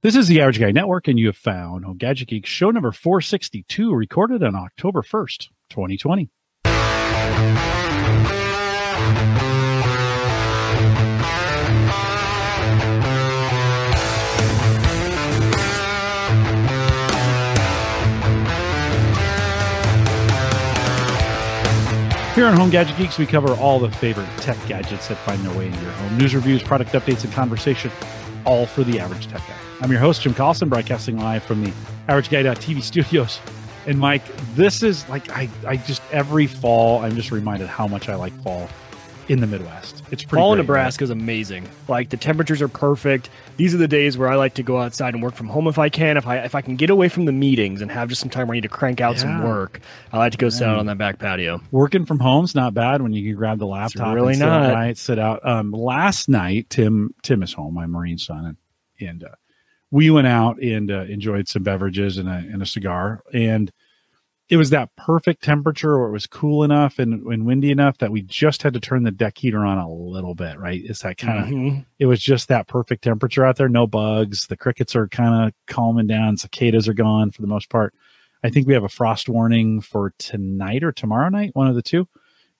This is the Average Guy Network, and you have found Home Gadget Geeks, show number 462, recorded on October 1st, 2020. Here on Home Gadget Geeks, we cover all the favorite tech gadgets that find their way into your home. News, reviews, product updates, and conversation, all for the average tech guy. I'm your host, Jim Collison, broadcasting live from the AverageGuy.tv studios. And Mike, this is like, I just, every fall, I'm just reminded how much I like fall in the Midwest. It's pretty fall in Nebraska is amazing. Like, the temperatures are perfect. These are the days where I like to go outside and work from home if I can. If I can get away from the meetings and have just some time where I need to crank out some work, I like to go sit out on that back patio. Working from home's not bad when you can grab the laptop. It's really and not. Sit out. Last night, Tim is home, my Marine son, and we went out and enjoyed some beverages and a cigar. And it was that perfect temperature where it was cool enough and windy enough that we just had to turn the deck heater on a little bit, right? It's that kind of, it was just that perfect temperature out there. No bugs. The crickets are kind of calming down. Cicadas are gone for the most part. I think we have a frost warning for tonight or tomorrow night, one of the two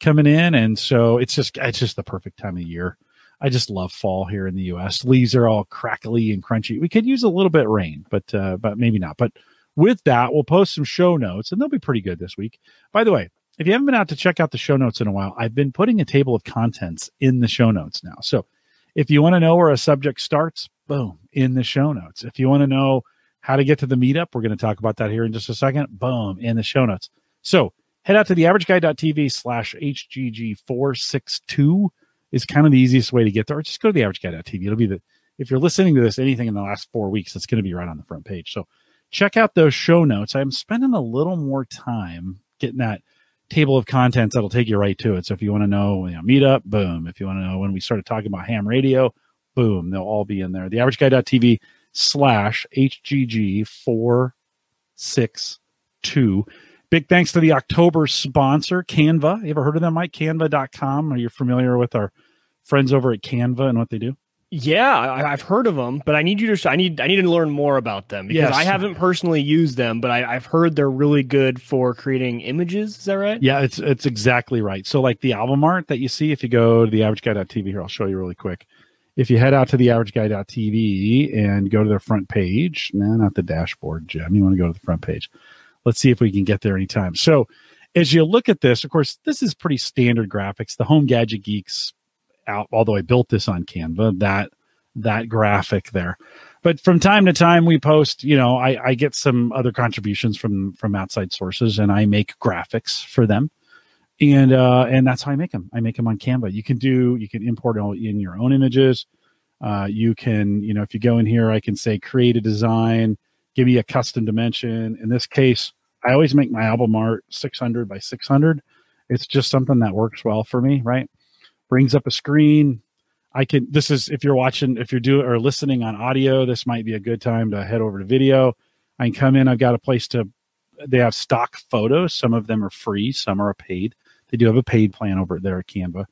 coming in. And so it's just the perfect time of year. I just love fall here in the U.S. Leaves are all crackly and crunchy. We could use a little bit of rain, but maybe not. But with that, we'll post some show notes, and they'll be pretty good this week. By the way, if you haven't been out to check out the show notes in a while, I've been putting a table of contents in the show notes now. So if you want to know where a subject starts, boom, in the show notes. If you want to know how to get to the meetup, we're going to talk about that here in just a second. Boom, in the show notes. So head out to theaverageguy.tv/HGG462 is kind of the easiest way to get there. Or just go to theaverageguy.tv. It'll be if you're listening to this, anything in the last 4 weeks, it's going to be right on the front page. So check out those show notes. I'm spending a little more time getting that table of contents that'll take you right to it. So if you want to know, meetup, boom. If you want to know when we started talking about ham radio, boom, they'll all be in there. theaverageguy.tv/HGG462. Big thanks to the October sponsor, Canva. You ever heard of them, Mike? Canva.com. Are you familiar with our friends over at Canva and what they do? Yeah, I've heard of them, but I need you to I need to learn more about them because I haven't personally used them, but I've heard they're really good for creating images. Is that right? Yeah, it's exactly right. So like the album art that you see, if you go to theaverageguy.tv here, I'll show you really quick. If you head out to theaverageguy.tv and go to their front page, not the dashboard, Jim. You want to go to the front page. Let's see if we can get there anytime. So as you look at this, of course, this is pretty standard graphics. The Home Gadget Geeks out, although I built this on Canva, that graphic there. But from time to time we post, I get some other contributions from outside sources and I make graphics for them. And that's how I make them. I make them on Canva. You can import in your own images. You can, if you go in here, I can say, create a design, give me a custom dimension. In this case, I always make my album art 600 by 600. It's just something that works well for me, right? Brings up a screen. If you're doing or listening on audio, this might be a good time to head over to video. I can come in. I've got a place they have stock photos. Some of them are free. Some are paid. They do have a paid plan over there at Canva.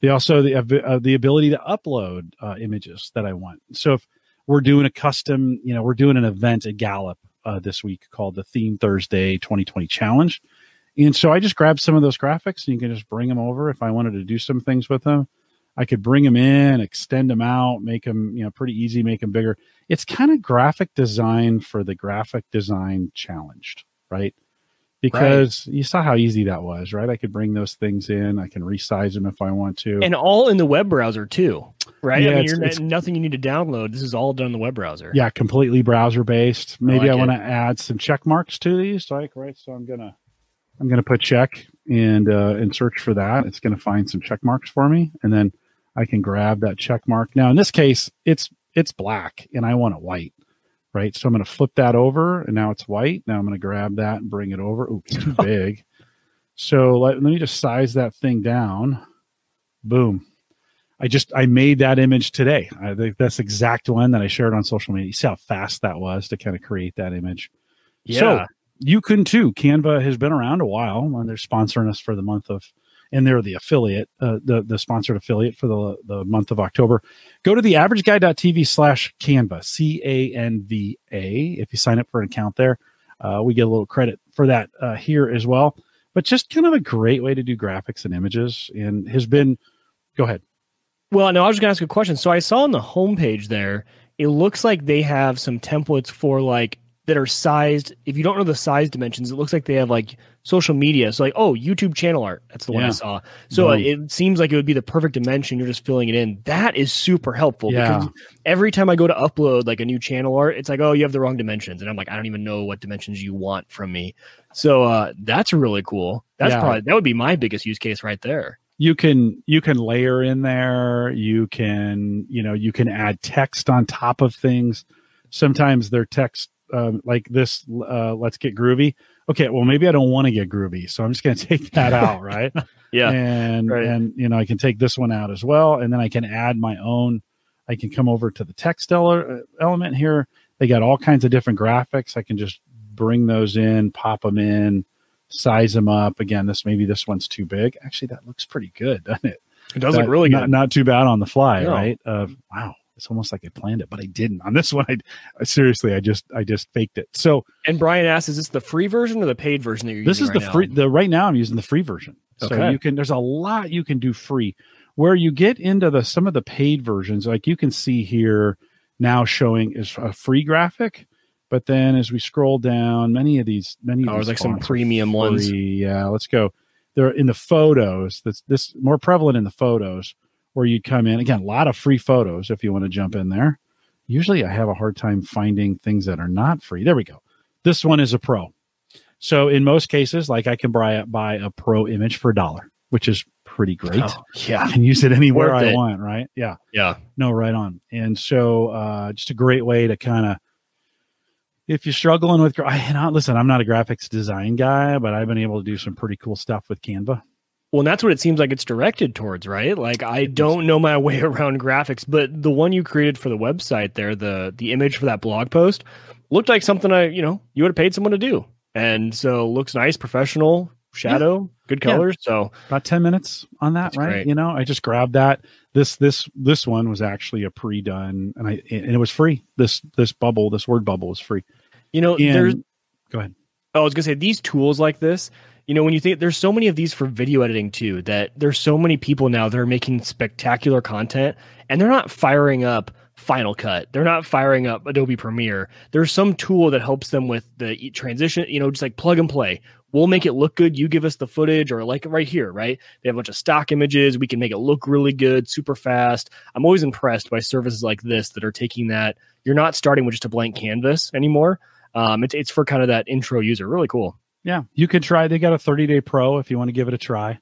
They also have the ability to upload images that I want. So if we're doing a custom, we're doing an event at Gallup this week called the Theme Thursday 2020 Challenge. And so I just grabbed some of those graphics and you can just bring them over. If I wanted to do some things with them, I could bring them in, extend them out, make them, pretty easy, make them bigger. It's kind of graphic design for the graphic design challenged, right? Because you saw how easy that was, right? I could bring those things in. I can resize them if I want to. And all in the web browser too, right? Yeah, I mean, it's nothing you need to download. This is all done in the web browser. Yeah, completely browser-based. Maybe I want to add some check marks to these, right? So I'm going to put check and search for that. It's going to find some check marks for me. And then I can grab that check mark. Now in this case, it's black and I want it white, right? So I'm going to flip that over and now it's white. Now I'm going to grab that and bring it over. Ooh, it's too big. So let me just size that thing down. Boom. I made that image today. I think that's the exact one that I shared on social media. You see how fast that was to kind of create that image. Yeah. So, you can too. Canva has been around a while and they're sponsoring us for the month of and they're the affiliate, the sponsored affiliate for the month of October. Go to theaverageguy.tv/Canva, CANVA. If you sign up for an account there, we get a little credit for that here as well. But just kind of a great way to do graphics and images, and has been, go ahead. Well, no, I was just gonna ask a question. So I saw on the homepage there, it looks like they have some templates for like, that are sized. If you don't know the size dimensions, it looks like they have like social media. So like, oh, YouTube channel art. That's the one I saw. So it seems like it would be the perfect dimension. You're just filling it in. That is super helpful because every time I go to upload like a new channel art, it's like, oh, you have the wrong dimensions. And I'm like, I don't even know what dimensions you want from me. So that's really cool. That's probably, that would be my biggest use case right there. You can layer in there. You can add text on top of things. Sometimes their text, like this, let's get groovy. Okay, well, maybe I don't want to get groovy, so I'm just going to take that out, right? And I can take this one out as well, and then I can add my own. I can come over to the text element here. They got all kinds of different graphics. I can just bring those in, pop them in, size them up. Again, this one's too big. Actually, that looks pretty good, doesn't it? It does look really good. Not too bad on the fly, right? Wow. It's almost like I planned it, but I didn't. On this one, I just faked it. So, and Brian asks, is this the free version or the paid version that you're using? This is the free. Right now, I'm using the free version. Okay. So there's a lot you can do free. Where you get into some of the paid versions, like you can see here now showing is a free graphic, but then as we scroll down, many of these like some premium ones. Yeah, let's go. They're in the photos. That's more prevalent in the photos, where you'd come in. Again, a lot of free photos if you want to jump in there. Usually I have a hard time finding things that are not free. There we go. This one is a pro. So in most cases, like I can buy a pro image for $1, which is pretty great. Oh, yeah. I can use it anywhere I want, right? Yeah. Yeah. No, right on. And so just a great way to kind of, if you're struggling with, I'm not a graphics design guy, but I've been able to do some pretty cool stuff with Canva. Well, and that's what it seems like it's directed towards, right? Like I don't know my way around graphics, but the one you created for the website there, the image for that blog post looked like something you would have paid someone to do. And so looks nice, professional, shadow, good colors. Yeah. So about 10 minutes on that, right? Great. I just grabbed that. This one was actually a pre-done and it was free. This word bubble was free. Go ahead. I was gonna say these tools like this, when you think there's so many of these for video editing too, that there's so many people now that are making spectacular content and they're not firing up Final Cut. They're not firing up Adobe Premiere. There's some tool that helps them with the transition, just like plug and play. We'll make it look good. You give us the footage, or like right here, right? They have a bunch of stock images. We can make it look really good, super fast. I'm always impressed by services like this that are taking that. You're not starting with just a blank canvas anymore. It's for kind of that intro user. Really cool. Yeah, you can try. They got a 30-day pro if you want to give it a try,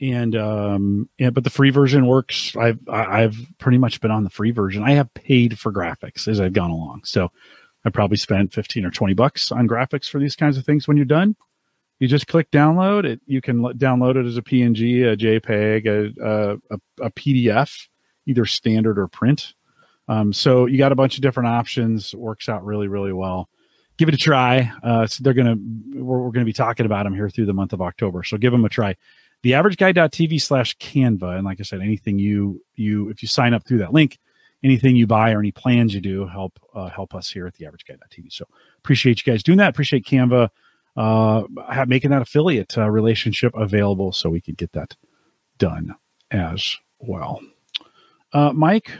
and but the free version works. I've pretty much been on the free version. I have paid for graphics as I've gone along, so I probably spent $15 or $20 on graphics for these kinds of things. When you're done, you just click download it. You can download it as a PNG, a JPEG, a PDF, either standard or print. So you got a bunch of different options. Works out really, really well. Give it a try. So we're going to be talking about them here through the month of October. So give them a try. TheAverageGuy.tv/Canva. And like I said, anything if you sign up through that link, anything you buy or any plans you do help us here at TheAverageGuy.tv. So appreciate you guys doing that. Appreciate Canva making that affiliate relationship available so we could get that done as well. Mike,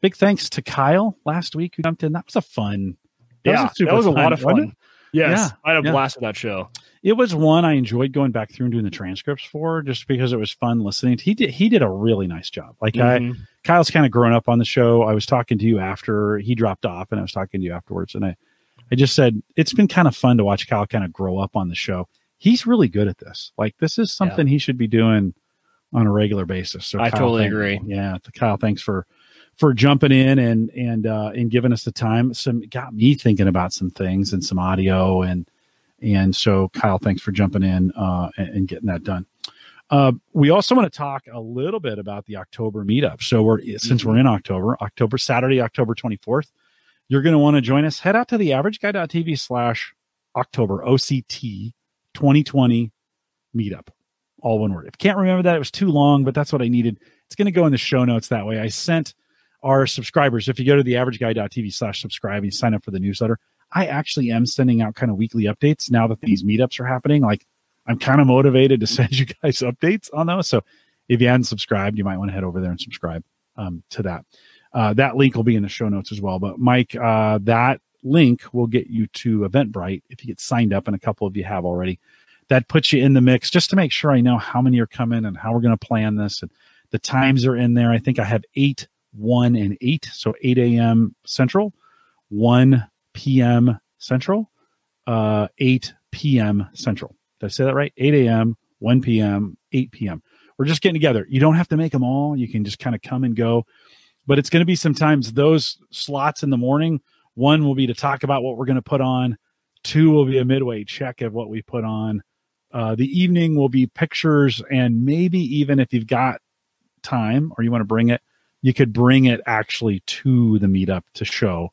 big thanks to Kyle last week who jumped in. That was a fun. That was a lot of fun. Yes, I had a blast with that show. It was one I enjoyed going back through and doing the transcripts for, just because it was fun listening. He did a really nice job. Like Kyle's kind of grown up on the show. I was talking to you after he dropped off, and I was talking to you afterwards, and I just said it's been kind of fun to watch Kyle kind of grow up on the show. He's really good at this. Like this is something he should be doing on a regular basis. So I totally agree. Yeah, Kyle, thanks for jumping in and giving us the time. Got me thinking about some things and some audio. And so Kyle, thanks for jumping in and getting that done. We also want to talk a little bit about the October meetup. So since we're in October, Saturday, October 24th, you're going to want to join us. Head out to theaverageguy.tv/October OCT 2020 meetup. all one word. If you can't remember that, it was too long, but that's what I needed. It's going to go in the show notes that way. I sent our subscribers, if you go to theaverageguy.tv/subscribe and sign up for the newsletter, I actually am sending out kind of weekly updates now that these meetups are happening. Like, I'm kind of motivated to send you guys updates on those. So if you hadn't subscribed, you might want to head over there and subscribe to that. That link will be in the show notes as well. But Mike, that link will get you to Eventbrite if you get signed up, and a couple of you have already. That puts you in the mix just to make sure I know how many are coming and how we're going to plan this. And the times are in there. I think I have 8, 1, and 8. So 8 a.m. Central, 1 p.m. Central, 8 p.m. Central. Did I say that right? 8 a.m., 1 p.m., 8 p.m. We're just getting together. You don't have to make them all. You can just kind of come and go. But it's going to be sometimes those slots in the morning. One will be to talk about what we're going to put on. 2 will be a midway check of what we put on. The evening will be pictures, and maybe even if you've got time or you want to bring it, you could bring it actually to the meetup to show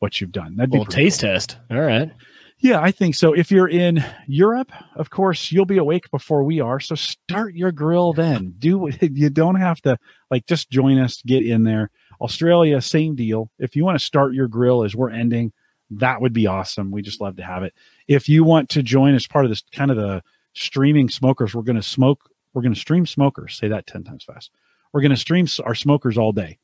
what you've done. That'd be a taste test. All right. Yeah, I think so. If you're in Europe, of course, you'll be awake before we are. So start your grill then. You don't have to, like, just join us, get in there. Australia, same deal. If you want to start your grill as we're ending, that would be awesome. We just love to have it. If you want to join as part of this kind of the streaming smokers, we're going to smoke. We're going to stream smokers. Say that 10 times fast. We're going to stream our smokers all day.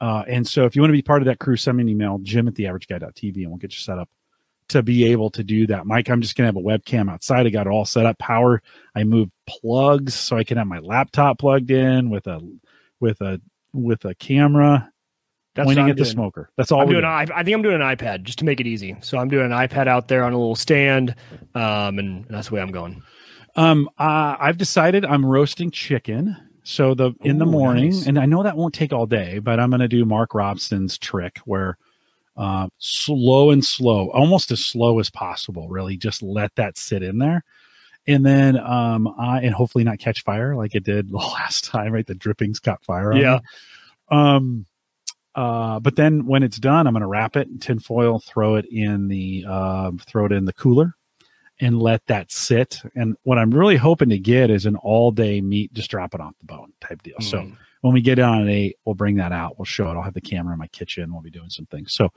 And so if you want to be part of that crew, send me an email, jim@theaverageguy.tv, and we'll get you set up to be able to do that. Mike, I'm just going to have a webcam outside. I got it all set up. Power. I moved plugs so I can have my laptop plugged in with a camera. That's pointing at the smoker. That's all I'm doing. I think I'm doing an iPad just to make it easy. So I'm doing an iPad out there on a little stand, and that's the way I'm going. I've decided I'm roasting chicken. So in the morning, nice. And I know that won't take all day, but I'm going to do Mark Robson's trick where slow, almost as slow as possible, really just let that sit in there. And then, and hopefully not catch fire like it did the last time, right? The drippings caught fire on me. But then when it's done, I'm going to wrap it in tinfoil, throw it in the cooler, and let that sit. And what I'm really hoping to get is an all-day meat, just drop it off the bone type deal. So when we get on at 8, we'll bring that out. We'll show it. I'll have the camera in my kitchen. We'll be doing some things. So,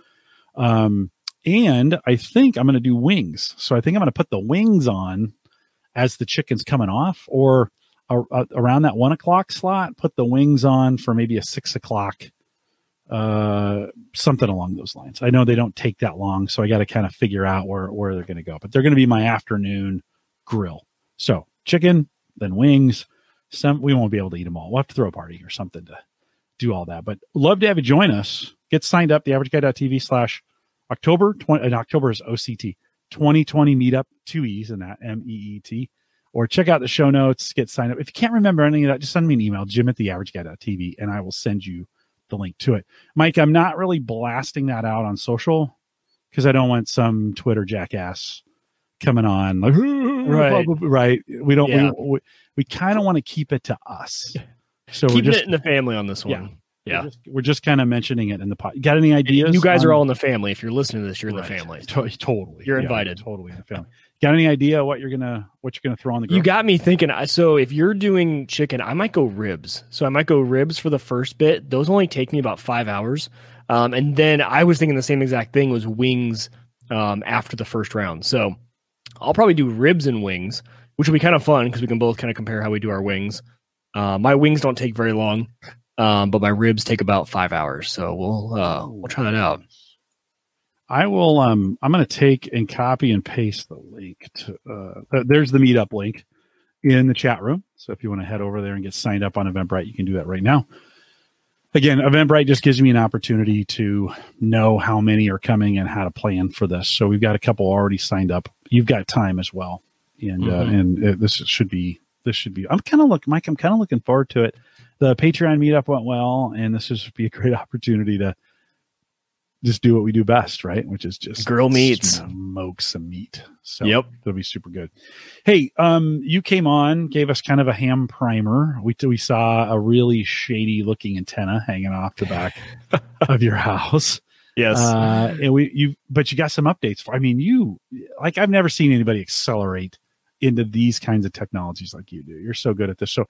and I think I'm going to do wings. So I think I'm going to put the wings on as the chicken's coming off, or around that 1 o'clock slot, put the wings on for maybe a 6 o'clock. Something along those lines. I know they don't take that long, so I got to kind of figure out where they're going to go, but they're going to be my afternoon grill. So chicken, then wings. We won't be able to eat them all. We'll have to throw a party or something to do all that, but love to have you join us. Get signed up, theaverageguy.tv/October. October is OCT 2020 meetup, 2 E's in that, MEET, or check out the show notes, get signed up. If you can't remember any of that, just send me an email, jim@theaverageguy.tv, and I will send you the link to it. Mike, I'm not really blasting that out on social because I don't want some Twitter jackass coming on like, right. We don't. Yeah. We kind of want to keep it to us. So keep it in the family on this one. Yeah. We're just kind of mentioning it in the pod. Got any ideas? You guys are all in the family. If you're listening to this, you're in the family. Totally. You're invited. Totally in the family. Got any idea what you're gonna throw on the grill? You got me thinking. So if you're doing chicken, I might go ribs. So I might go ribs for the first bit. Those only take me about 5 hours, and then I was thinking the same exact thing was wings after the first round. So I'll probably do ribs and wings, which will be kind of fun because we can both kind of compare how we do our wings. My wings don't take very long, but my ribs take about 5 hours. So we'll try that out. I will. I'm going to take and copy and paste the link to. There's the meetup link in the chat room. So if you want to head over there and get signed up on Eventbrite, you can do that right now. Again, Eventbrite just gives me an opportunity to know how many are coming and how to plan for this. So we've got a couple already signed up. You've got time as well, and this should be. I'm kind of looking forward to it. The Patreon meetup went well, and this would be a great opportunity to just do what we do best, right? Which is just grill meats, smoke some meat. So that'll be super good. Hey, you came on, gave us kind of a ham primer. We saw a really shady looking antenna hanging off the back of your house. Yes. And you got some updates for, I've never seen anybody accelerate into these kinds of technologies like you do. You're so good at this. So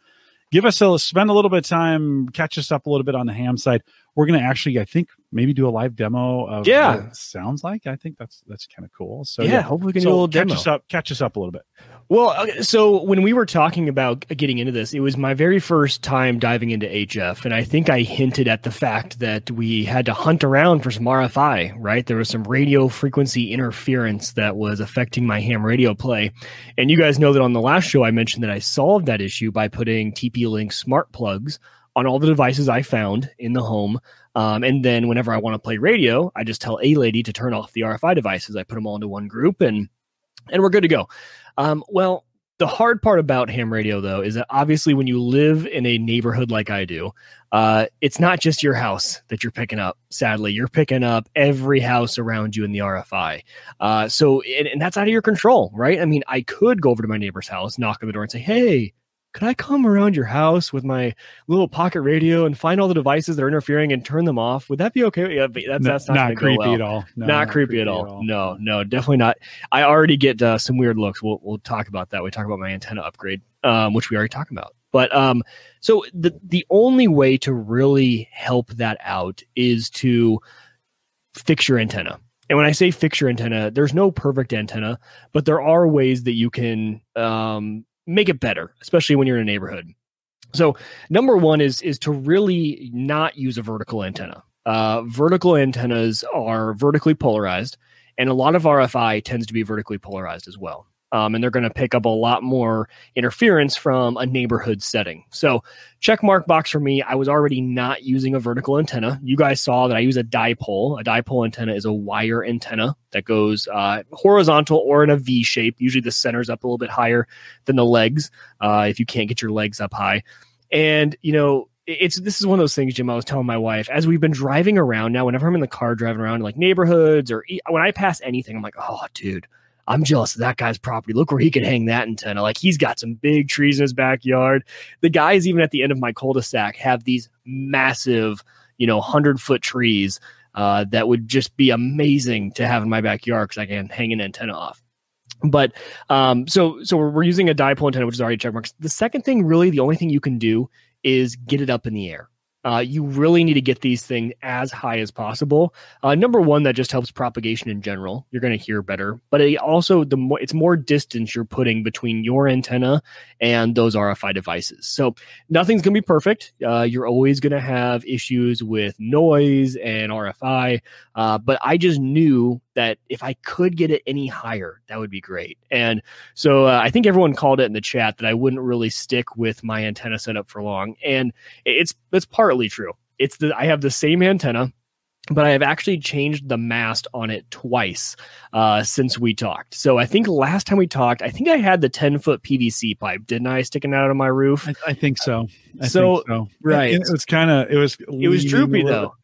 give us a spend a little bit of time, catch us up a little bit on the Ham side. We're going to actually, I think, maybe do a live demo of what it sounds like. I think that's kind of cool. So hopefully we can do a little demo. Catch us up a little bit. Well, so when we were talking about getting into this, it was my very first time diving into HF. And I think I hinted at the fact that we had to hunt around for some RFI, right? There was some radio frequency interference that was affecting my ham radio play. And you guys know that on the last show, I mentioned that I solved that issue by putting TP-Link smart plugs on all the devices I found in the home. And then whenever I want to play radio, I just tell a lady to turn off the RFI devices. I put them all into one group and we're good to go. Well, the hard part about ham radio, though, is that obviously when you live in a neighborhood like I do, it's not just your house that you're picking up. Sadly, you're picking up every house around you in the RFI. So that's out of your control, right? I mean, I could go over to my neighbor's house, knock on the door and say, hey, could I come around your house with my little pocket radio and find all the devices that are interfering and turn them off? Would that be okay? Yeah, that's not creepy at all. No, not creepy at all. No, definitely not. I already get some weird looks. We'll talk about that. We talk about my antenna upgrade, which we already talked about. But so the only way to really help that out is to fix your antenna. And when I say fix your antenna, there's no perfect antenna, but there are ways that you can make it better, especially when you're in a neighborhood. So number one is to really not use a vertical antenna. Vertical antennas are vertically polarized, and a lot of RFI tends to be vertically polarized as well. And they're going to pick up a lot more interference from a neighborhood setting. So check mark box for me. I was already not using a vertical antenna. You guys saw that I use a dipole. A dipole antenna is a wire antenna that goes horizontal or in a V shape. Usually the center's up a little bit higher than the legs if you can't get your legs up high. And, you know, this is one of those things, Jim, I was telling my wife, as we've been driving around now, whenever I'm in the car driving around, like neighborhoods or when I pass anything, I'm like, oh, dude, I'm jealous of that guy's property. Look where he could hang that antenna. Like, he's got some big trees in his backyard. The guys, even at the end of my cul-de-sac, have these massive, 100-foot trees that would just be amazing to have in my backyard because I can hang an antenna off. But so we're using a dipole antenna, which is already check marks. The second thing, really, the only thing you can do is get it up in the air. You really need to get these things as high as possible. Number one, that just helps propagation in general. You're going to hear better, but it also it's more distance you're putting between your antenna and those RFI devices. So nothing's going to be perfect. You're always going to have issues with noise and RFI. But I just knew that if I could get it any higher, that would be great. And so I think everyone called it in the chat that I wouldn't really stick with my antenna setup for long. And that's partly true. It's that I have the same antenna, but I have actually changed the mast on it twice since we talked. So I think last time we talked, I think I had the 10-foot PVC pipe, didn't I, sticking out of my roof? I think so. Right. It was droopy though.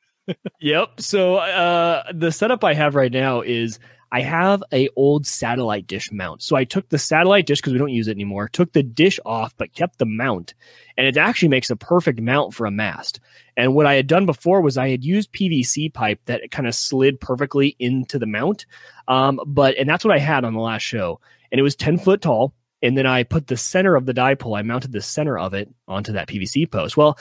Yep. So the setup I have right now is I have a old satellite dish mount. So I took the satellite dish because we don't use it anymore, took the dish off, but kept the mount. And it actually makes a perfect mount for a mast. And what I had done before was I had used PVC pipe that kind of slid perfectly into the mount. And that's what I had on the last show. And it was 10 foot tall. And then I put the center of the dipole, I mounted the center of it onto that PVC post. Well,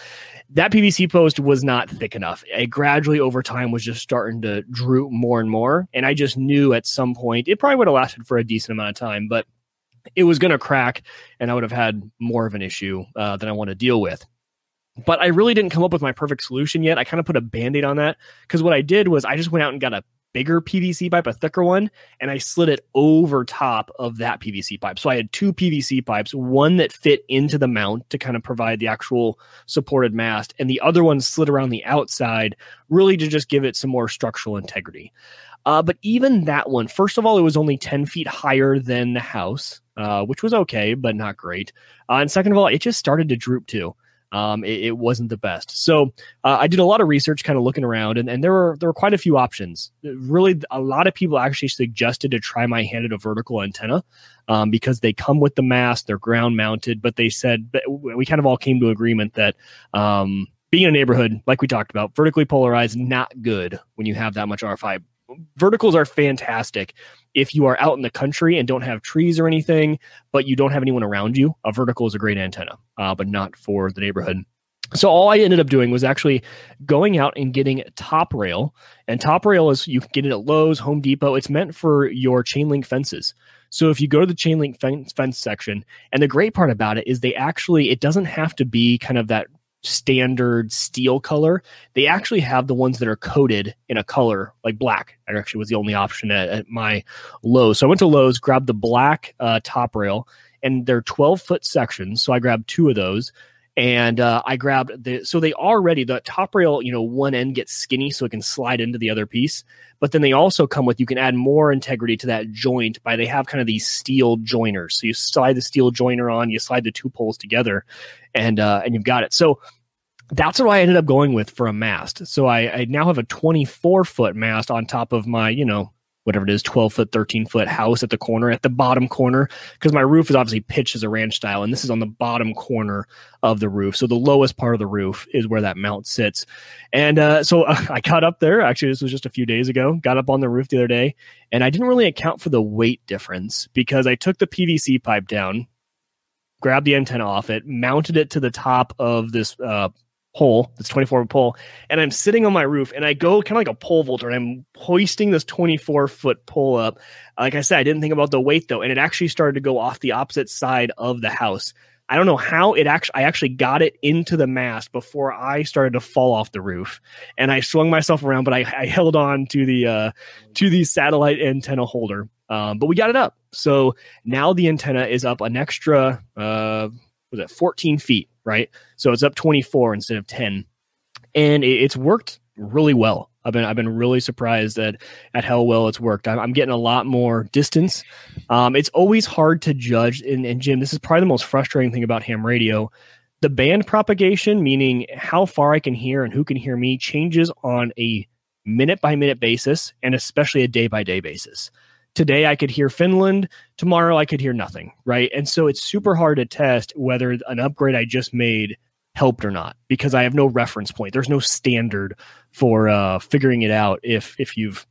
that PVC post was not thick enough. It gradually over time was just starting to droop more and more. And I just knew at some point, it probably would have lasted for a decent amount of time, but it was going to crack and I would have had more of an issue than I want to deal with. But I really didn't come up with my perfect solution yet. I kind of put a Band-Aid on that because what I did was I just went out and got a bigger PVC pipe, a thicker one, and I slid it over top of that PVC pipe. So I had two PVC pipes, one that fit into the mount to kind of provide the actual supported mast, and the other one slid around the outside, really to just give it some more structural integrity. But even that one, first of all, it was only 10 feet higher than the house, which was okay, but not great. And second of all, it just started to droop too. It wasn't the best. So I did a lot of research kind of looking around and there were quite a few options. Really, a lot of people actually suggested to try my hand at a vertical antenna because they come with the mast, they're ground mounted, but they said we kind of all came to agreement that being in a neighborhood, like we talked about, vertically polarized, not good when you have that much RFI. Verticals are fantastic if you are out in the country and don't have trees or anything, but you don't have anyone around you, a vertical is a great antenna, but not for the neighborhood. So all I ended up doing was actually going out and getting top rail. And top rail is, you can get it at Lowe's, Home Depot. It's meant for your chain link fences. So if you go to the chain link fence section, and the great part about it is they actually, it doesn't have to be kind of that standard steel color. They actually have the ones that are coated in a color, like black. That actually was the only option at my Lowe's. So I went to Lowe's, grabbed the black top rail, and they're 12-foot sections. So I grabbed two of those. And I grabbed so they already, the top rail, you know, one end gets skinny so it can slide into the other piece. But then they also come with, you can add more integrity to that joint by, they have kind of these steel joiners. So you slide the steel joiner on, you slide the two poles together, and you've got it. So that's what I ended up going with for a mast. So I now have a 24-foot mast on top of my, you know, whatever it is, 12-foot, 13-foot house at the corner, at the bottom corner, because my roof is obviously pitched as a ranch style, and this is on the bottom corner of the roof. So the lowest part of the roof is where that mount sits. And so I got up there. Actually, this was just a few days ago. Got up on the roof the other day, and I didn't really account for the weight difference because I took the PVC pipe down, grabbed the antenna off it, mounted it to the top of this pole, this 24-foot pole, and I'm sitting on my roof, and I go kind of like a pole vaulter, and I'm hoisting this 24-foot pole up. Like I said, I didn't think about the weight, though, and it actually started to go off the opposite side of the house. I don't know how it actually, I actually got it into the mast before I started to fall off the roof, and I swung myself around, but I held on to the satellite antenna holder, but we got it up. So now the antenna is up an extra, 14 feet, right? So it's up 24 instead of 10, and it's worked really well. I've been really surprised at how well it's worked. I'm getting a lot more distance. It's always hard to judge. And Jim, this is probably the most frustrating thing about ham radio. The band propagation, meaning how far I can hear and who can hear me, changes on a minute by minute basis, and especially a day by day basis. Today I could hear Finland, tomorrow I could hear nothing, right? And so it's super hard to test whether an upgrade I just made helped or not, because I have no reference point. There's no standard for figuring it out if you've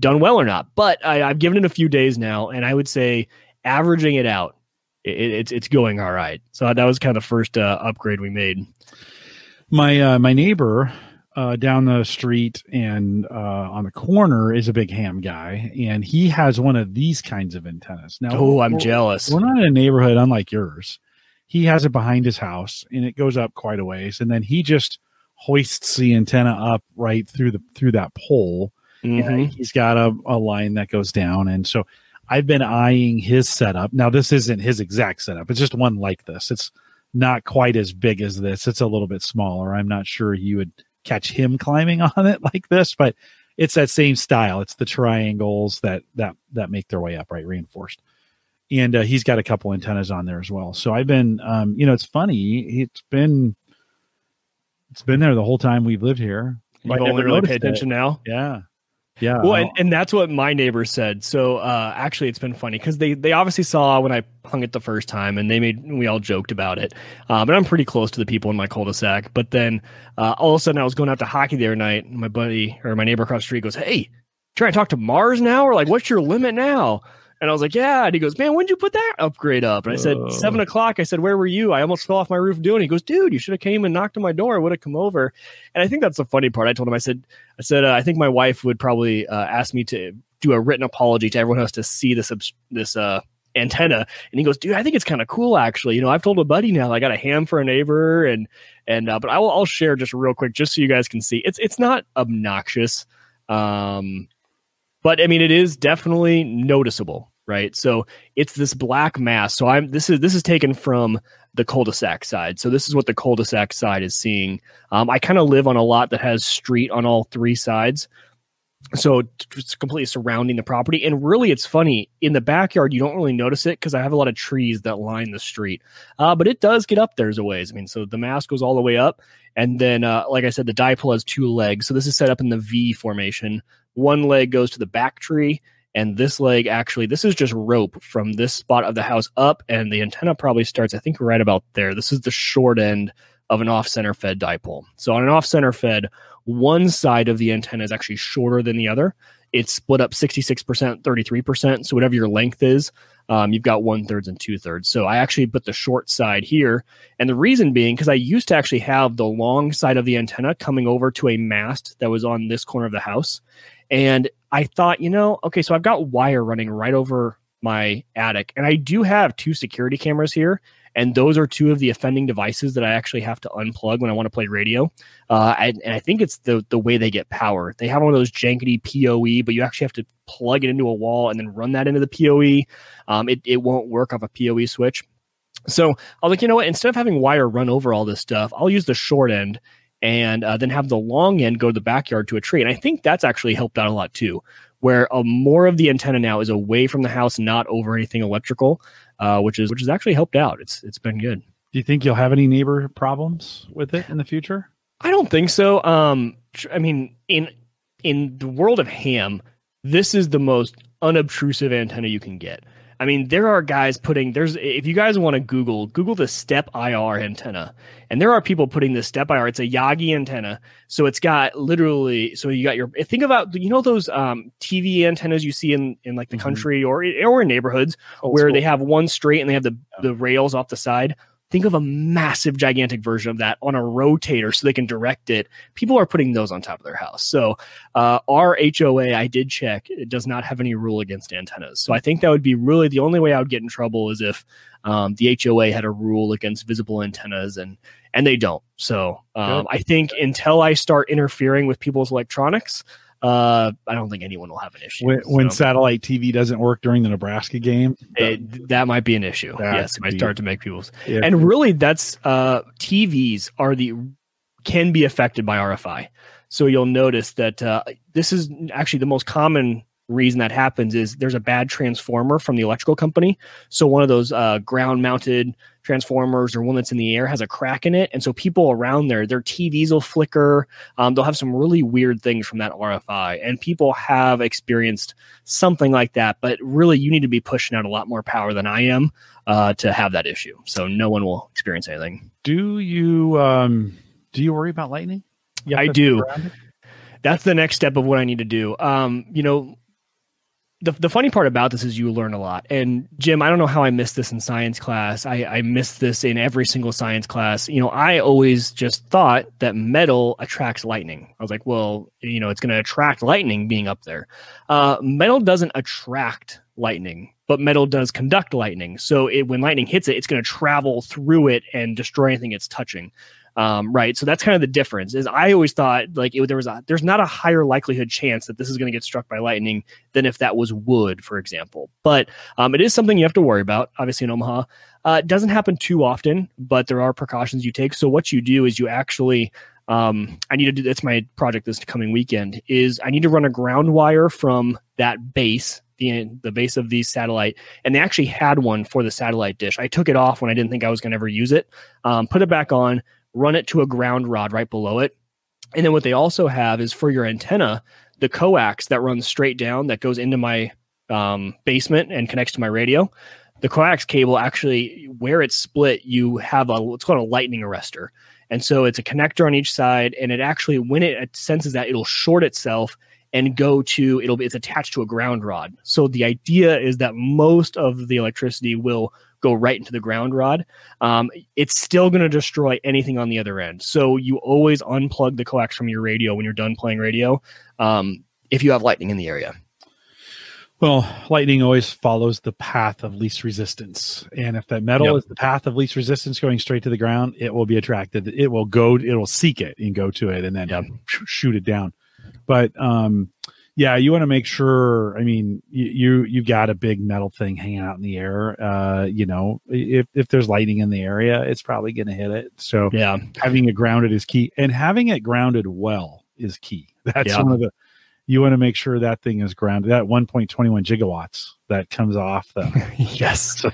done well or not. But I've given it a few days now, and I would say averaging it out, it's going all right. So that was kind of the first upgrade we made. My neighbor down the street and on the corner is a big ham guy, and he has one of these kinds of antennas. Now, I'm jealous. We're not in a neighborhood unlike yours. He has it behind his house, and it goes up quite a ways, and then he just hoists the antenna up right through that pole. Mm-hmm. And he's got a line that goes down, and so I've been eyeing his setup. Now, this isn't his exact setup; it's just one like this. It's not quite as big as this. It's a little bit smaller. I'm not sure he would catch him climbing on it like this, but it's that same style. It's the triangles that make their way up, right? Reinforced. And he's got a couple antennas on there as well. So I've been, it's funny. It's been there the whole time we've lived here. You've only really paid attention now. Yeah. Yeah. Well, and that's what my neighbor said. So actually it's been funny because they obviously saw when I hung it the first time, and we all joked about it. But I'm pretty close to the people in my cul-de-sac. But then all of a sudden I was going out to hockey the other night, and my neighbor across the street goes, "Hey, try to talk to Mars now? Or like, what's your limit now?" And I was like, "Yeah." And he goes, "Man, when'd you put that upgrade up?" And I said, 7 o'clock. I said, "Where were you? I almost fell off my roof doing it." He goes, "Dude, you should have came and knocked on my door. I would have come over." And I think that's the funny part. I told him, I said, I think my wife would probably ask me to do a written apology to everyone else to see this antenna. And he goes, "Dude, I think it's kind of cool, actually. You know, I've told a buddy now I got a ham for a neighbor." And but I'll share just real quick, just so you guys can see. It's not obnoxious. But I mean, it is definitely noticeable, right? So it's this black mass. So this is taken from the cul-de-sac side. So this is what the cul-de-sac side is seeing. I kind of live on a lot that has street on all three sides. So it's completely surrounding the property. And really, it's funny. In the backyard, you don't really notice it because I have a lot of trees that line the street. But it does get up there as a ways. I mean, so the mast goes all the way up. And then, like I said, the dipole has two legs. So this is set up in the V formation. One leg goes to the back tree, and this leg actually, this is just rope from this spot of the house up, and the antenna probably starts, I think, right about there. This is the short end of an off-center fed dipole. So on an off-center fed, one side of the antenna is actually shorter than the other, it's split up 66%, 33%. So whatever your length is, you've got 1/3 and 2/3. So I actually put the short side here. And the reason being, because I used to actually have the long side of the antenna coming over to a mast that was on this corner of the house. And I thought, you know, okay, so I've got wire running right over my attic. And I do have 2 security cameras here. And those are 2 of the offending devices that I actually have to unplug when I want to play radio. And I think it's the way they get power. They have one of those jankety PoE, but you actually have to plug it into a wall and then run that into the PoE. It won't work off a PoE switch. So I was like, you know what? Instead of having wire run over all this stuff, I'll use the short end and then have the long end go to the backyard to a tree. And I think that's actually helped out a lot too, where more of the antenna now is away from the house, not over anything electrical, which is actually helped out. It's been good. Do you think you'll have any neighbor problems with it in the future? I don't think so. I mean, in the world of ham, this is the most unobtrusive antenna you can get. I mean, there are guys if you guys want to Google the Step IR antenna. And there are people putting the Step IR. It's a Yagi antenna. So it's got think about, you know, those TV antennas you see in like the country or in neighborhoods where they have one straight and they have the rails off the side. Think of a massive, gigantic version of that on a rotator so they can direct it. People are putting those on top of their house. So our HOA, I did check, it does not have any rule against antennas. So I think that would be really the only way I would get in trouble is if the HOA had a rule against visible antennas, and they don't. So I think until I start interfering with people's electronics, I don't think anyone will have an issue. When satellite TV doesn't work during the Nebraska game, that might be an issue. Yes, it might start to make people. Yeah. And really, that's TVs can be affected by RFI. So you'll notice that this is actually the most common reason that happens is there's a bad transformer from the electrical company. So one of those ground-mounted transformers or one that's in the air has a crack in it. And so people around there, their TVs will flicker. They'll have some really weird things from that RFI. And people have experienced something like that. But really, you need to be pushing out a lot more power than I am to have that issue. So no one will experience anything. Do you worry about lightning? Yeah, I do. That's the next step of what I need to do. The funny part about this is you learn a lot. And Jim, I don't know how I missed this in science class. I missed this in every single science class. You know, I always just thought that metal attracts lightning. I was like, well, you know, it's going to attract lightning being up there. Metal doesn't attract lightning, but metal does conduct lightning. So when lightning hits it, it's going to travel through it and destroy anything it's touching. Right. So that's kind of the difference is I always thought like there's not a higher likelihood chance that this is going to get struck by lightning than if that was wood, for example. But it is something you have to worry about, obviously, in Omaha. It doesn't happen too often, but there are precautions you take. So what you do is you actually I need to do that's my project this coming weekend is I need to run a ground wire from that base. The base of the satellite, and they actually had one for the satellite dish. I took it off when I didn't think I was going to ever use it, put it back on, run it to a ground rod right below it. And then what they also have is for your antenna, the coax that runs straight down that goes into my basement and connects to my radio. The coax cable actually, where it's split, you have what's called a lightning arrestor. And so it's a connector on each side, and it actually, when it senses that, it'll short itself and it's attached to a ground rod. So the idea is that most of the electricity will go right into the ground rod. It's still going to destroy anything on the other end. So you always unplug the coax from your radio when you're done playing radio if you have lightning in the area. Well, lightning always follows the path of least resistance. And if that metal is the path of least resistance going straight to the ground, it will be attracted. It will go, it'll seek it and go to it and then shoot it down. But you want to make sure. I mean, you got a big metal thing hanging out in the air. You know, if there's lightning in the area, it's probably going to hit it. So having it grounded is key, and having it grounded well is key. That's you want to make sure that thing is grounded. That 1.21 gigawatts that comes off the yes.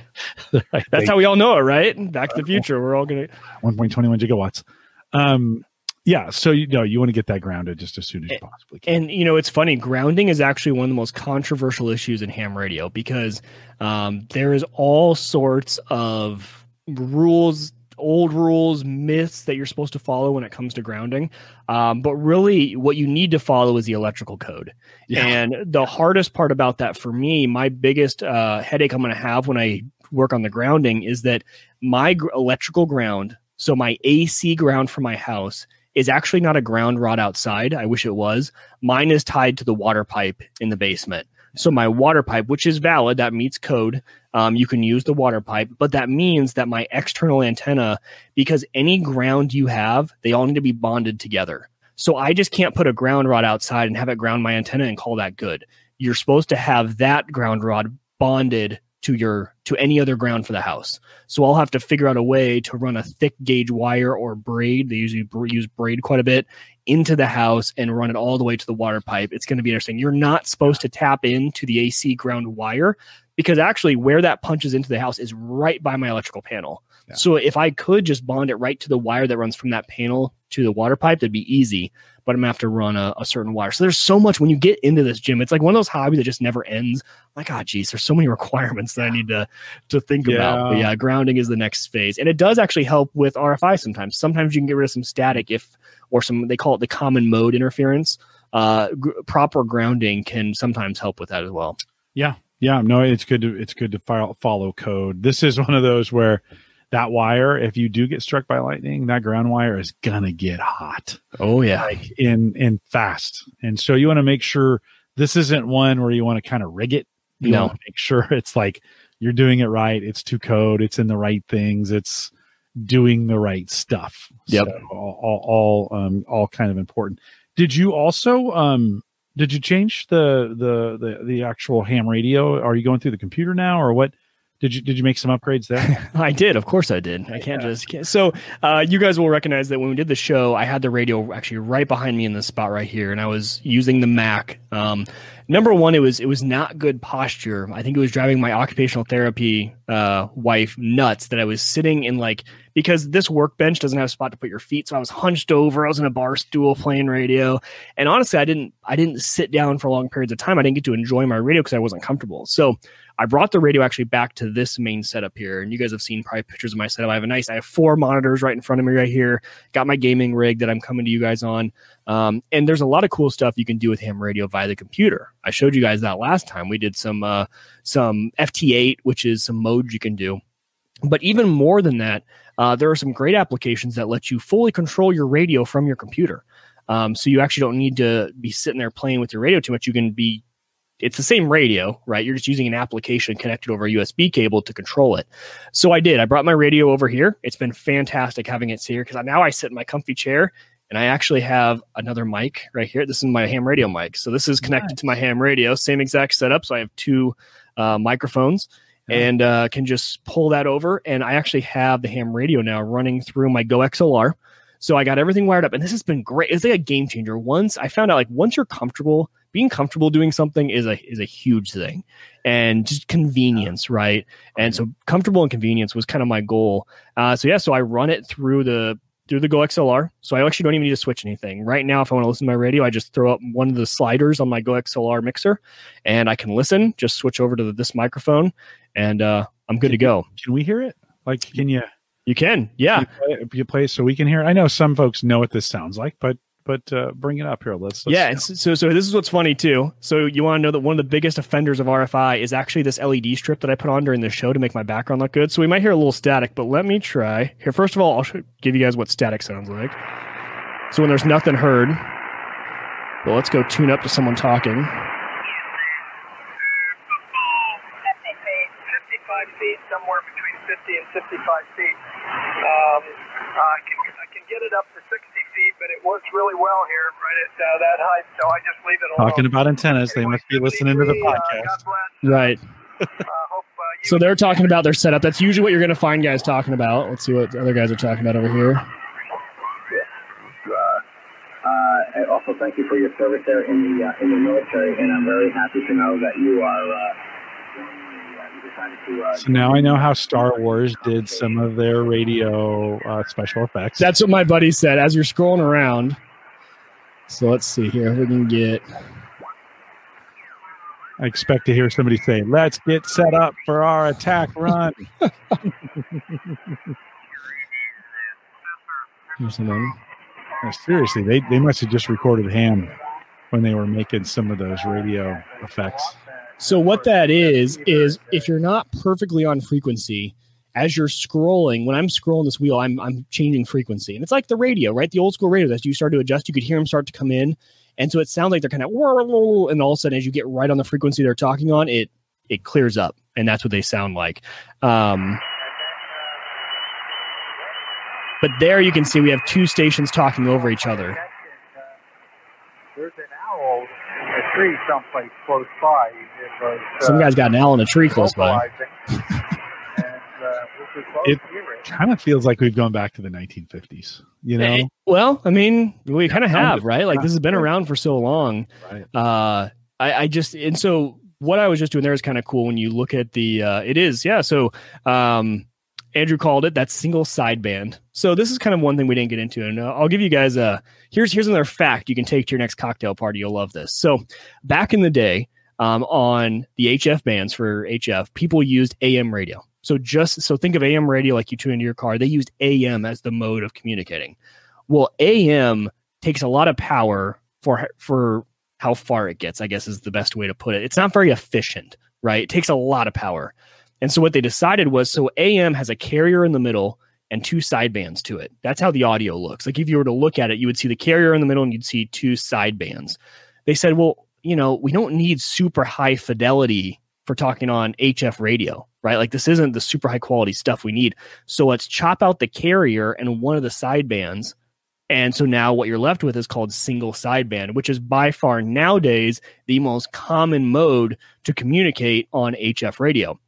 That's how we all know it, right? Back to the future. We're all going to 1.21 gigawatts. Yeah. So, you want to get that grounded just as soon as you possibly can. And, you know, it's funny. Grounding is actually one of the most controversial issues in ham radio because there is all sorts of rules old rules, myths that you're supposed to follow when it comes to grounding. But really what you need to follow is the electrical code. Yeah. And the hardest part about that for me, my biggest headache I'm going to have when I work on the grounding is that my electrical ground, so my AC ground for my house is actually not a ground rod outside. I wish it was. Mine is tied to the water pipe in the basement. So my water pipe, which is valid, that meets code. You can use the water pipe, but that means that my external antenna, because any ground you have, they all need to be bonded together. So I just can't put a ground rod outside and have it ground my antenna and call that good. You're supposed to have that ground rod bonded to any other ground for the house. So I'll have to figure out a way to run a thick gauge wire or braid. They usually use braid quite a bit into the house and run it all the way to the water pipe. It's going to be interesting. You're not supposed to tap into the AC ground wire because actually where that punches into the house is right by my electrical panel. Yeah. So if I could just bond it right to the wire that runs from that panel to the water pipe, that'd be easy, but I'm going to have to run a certain wire. So there's so much when you get into this, Jim, it's like one of those hobbies that just never ends. I'm like, oh, geez, there's so many requirements that I need to think about. But yeah, grounding is the next phase. And it does actually help with RFI sometimes. Sometimes you can get rid of some static they call it the common mode interference. Proper grounding can sometimes help with that as well. Yeah. Yeah. No, it's good to follow code. This is one of those where that wire, if you do get struck by lightning, that ground wire is going to get hot. Oh, yeah. Like in fast. And so you want to make sure this isn't one where you want to kind of rig it. You want to make sure it's like you're doing it right. It's to code. It's in the right things. It's doing the right stuff. Yep. So all kind of important. Did you also, did you change the actual ham radio? Are you going through the computer now or what? Did you make some upgrades there? I did. Of course I did. So you guys will recognize that when we did the show, I had the radio actually right behind me in this spot right here. And I was using the Mac. Number one, it was not good posture. I think it was driving my occupational therapy wife nuts that I was sitting in because this workbench doesn't have a spot to put your feet. So I was hunched over. I was in a bar stool playing radio. And honestly, I didn't sit down for long periods of time. I didn't get to enjoy my radio because I wasn't comfortable. So I brought the radio actually back to this main setup here. And you guys have seen probably pictures of my setup. I have four monitors right in front of me right here. Got my gaming rig that I'm coming to you guys on. And there's a lot of cool stuff you can do with ham radio via the computer. I showed you guys that last time. We did some FT8, which is some modes you can do. But even more than that, there are some great applications that let you fully control your radio from your computer. So you actually don't need to be sitting there playing with your radio too much. It's the same radio, right? You're just using an application connected over a USB cable to control it. So I did. I brought my radio over here. It's been fantastic having it here because now I sit in my comfy chair and I actually have another mic right here. This is my ham radio mic. So this is connected to my ham radio, same exact setup. So I have two microphones and can just pull that over. And I actually have the ham radio now running through my Go XLR. So I got everything wired up and this has been great. It's like a game changer. Once I found out, once you're comfortable, being comfortable doing something is a huge thing, and just convenience, right? And so comfortable and convenience was kind of my goal. So I run it through the Go XLR. So I actually don't even need to switch anything right now. If I want to listen to my radio, I just throw up one of the sliders on my Go XLR mixer, and I can listen. Just switch over to this microphone, and I'm good to go. Can we hear it? Can you? You can, yeah. You play so we can hear it. I know some folks know what this sounds like, but bring it up here. Let's yeah. So this is what's funny too. So you want to know that one of the biggest offenders of RFI is actually this LED strip that I put on during the show to make my background look good. So we might hear a little static, but let me try here. First of all, I'll give you guys what static sounds like. So when there's nothing heard, well, let's go tune up to someone talking. 50 feet, somewhere between 50 and 55 feet. I can get it up to 60 feet, but it works really well here, right at that height. So I just leave it alone. Talking about antennas, they must be listening to the podcast, right? So they're talking about their setup. That's usually what you're going to find guys talking about. Let's see what other guys are talking about over here. I also thank you for your service there in the military, and I'm very happy to know that you are. So now I know how Star Wars did some of their radio special effects. That's what my buddy said as you're scrolling around. So let's see here if we can get... I expect to hear somebody say, let's get set up for our attack run. or something. Now, seriously, they must have just recorded Ham when they were making some of those radio effects. So what that is if you're not perfectly on frequency, as you're scrolling, when I'm scrolling this wheel, I'm changing frequency. And it's like the radio, right? The old school radio, as you start to adjust, you could hear them start to come in. And so it sounds like they're kind of, and all of a sudden, as you get right on the frequency they're talking on, it clears up. And that's what they sound like. But there you can see we have two stations talking over each other. There's an owl in a tree someplace close by. Some guy's got an owl in a tree close by. It kind of feels like we've gone back to the 1950s, you know? Well, I mean, we kind of have, right? Like, this has been around for so long. Right. And so what I was just doing there is kind of cool when you look at the, it is, yeah. So Andrew called it that single sideband. So this is kind of one thing we didn't get into. And I'll give you guys here's another fact you can take to your next cocktail party. You'll love this. So back in the day on the HF bands for HF, people used AM radio. So think of AM radio like you tune into your car. They used AM as the mode of communicating. Well, AM takes a lot of power for how far it gets, I guess is the best way to put it. It's not very efficient, right? It takes a lot of power. And so what they decided was, so AM has a carrier in the middle and two sidebands to it. That's how the audio looks. Like if you were to look at it, you would see the carrier in the middle and you'd see two sidebands. They said, well, you know, we don't need super high fidelity for talking on HF radio, right? Like this isn't the super high quality stuff we need. So let's chop out the carrier and one of the sidebands. And so now what you're left with is called single sideband, which is by far nowadays the most common mode to communicate on HF radio.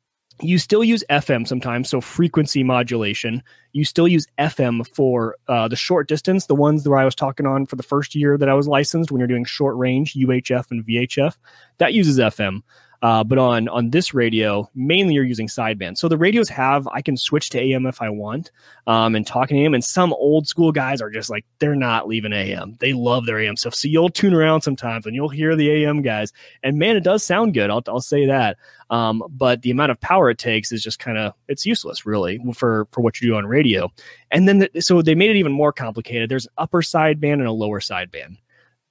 You still use FM sometimes, so frequency modulation. You still use FM for the short distance, the ones where I was talking on for the first year that I was licensed when you're doing short range, UHF and VHF. That uses FM. But on this radio, mainly you're using sideband. So the radios I can switch to AM if I want and talk in AM. And some old school guys are just like, they're not leaving AM. They love their AM stuff. So you'll tune around sometimes and you'll hear the AM guys. And man, it does sound good. I'll say that. But the amount of power it takes is just kind of, it's useless really for what you do on radio. And then, so they made it even more complicated. There's an upper sideband and a lower sideband.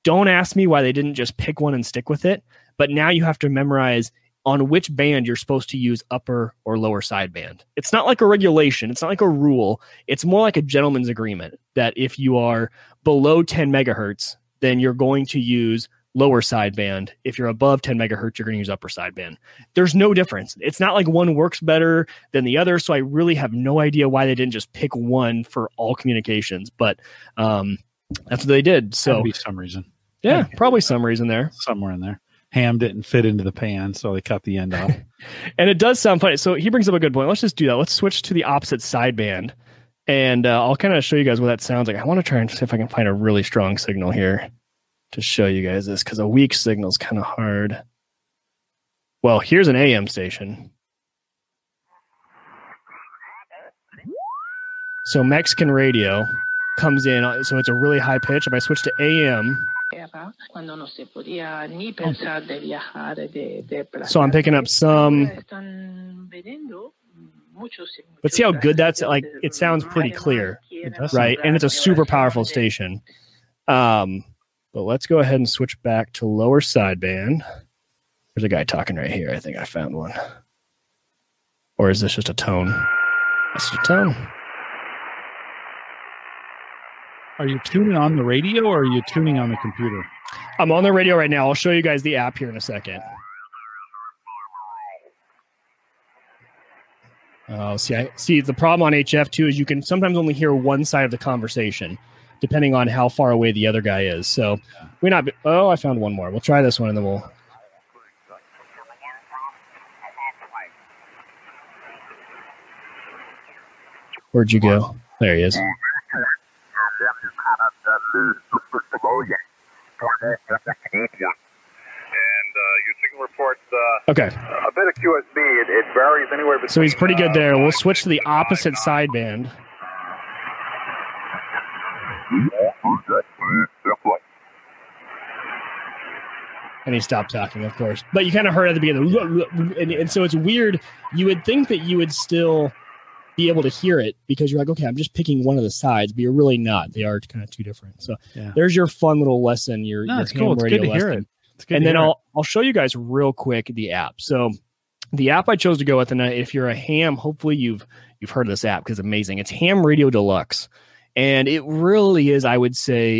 Don't ask me why they didn't just pick one and stick with it. But now you have to memorize on which band you're supposed to use upper or lower sideband. It's not like a regulation. It's not like a rule. It's more like a gentleman's agreement that if you are below 10 megahertz, then you're going to use lower sideband. If you're above 10 megahertz, you're going to use upper sideband. There's no difference. It's not like one works better than the other. So I really have no idea why they didn't just pick one for all communications. But that's what they did. So that'd be some reason. Yeah, probably some reason there. Somewhere in there. Ham didn't fit into the pan, so they cut the end off. And it does sound funny. So he brings up a good point. Let's just do that. Let's switch to the opposite sideband, and I'll kind of show you guys what that sounds like. I want to try and see if I can find a really strong signal here to show you guys this, because a weak signal is kind of hard. Well, here's an AM station. So Mexican radio comes in, so it's a really high pitch. If I switch to AM... So I'm picking up some, but see how good that's like, it sounds pretty clear, right? And it's a super powerful station. But let's go ahead and switch back to lower sideband. There's a guy talking right here. I think I found one. Or is this just a tone? That's a tone. Are you tuning on the radio or are you tuning on the computer? I'm on the radio right now. I'll show you guys the app here in a second. Oh, see, the problem on HF too is you can sometimes only hear one side of the conversation, depending on how far away the other guy is. So we're not. Oh, I found one more. We'll try this one and then we'll. Where'd you go? There he is. And your signal reports okay. A bit of QSB. It varies anywhere between. So he's pretty good there. We'll switch to the opposite sideband. And he stopped talking, of course. But you kind of heard at the beginning. And so it's weird. You would think that you would still be able to hear it because you're like, okay, I'm just picking one of the sides, but you're really not. They are kind of two different. So there's your fun little lesson. It's good to hear it. And then I'll show you guys real quick the app. So the app I chose to go with tonight, if you're a ham, hopefully you've heard of this app because it's amazing. It's Ham Radio Deluxe. And it really is, I would say,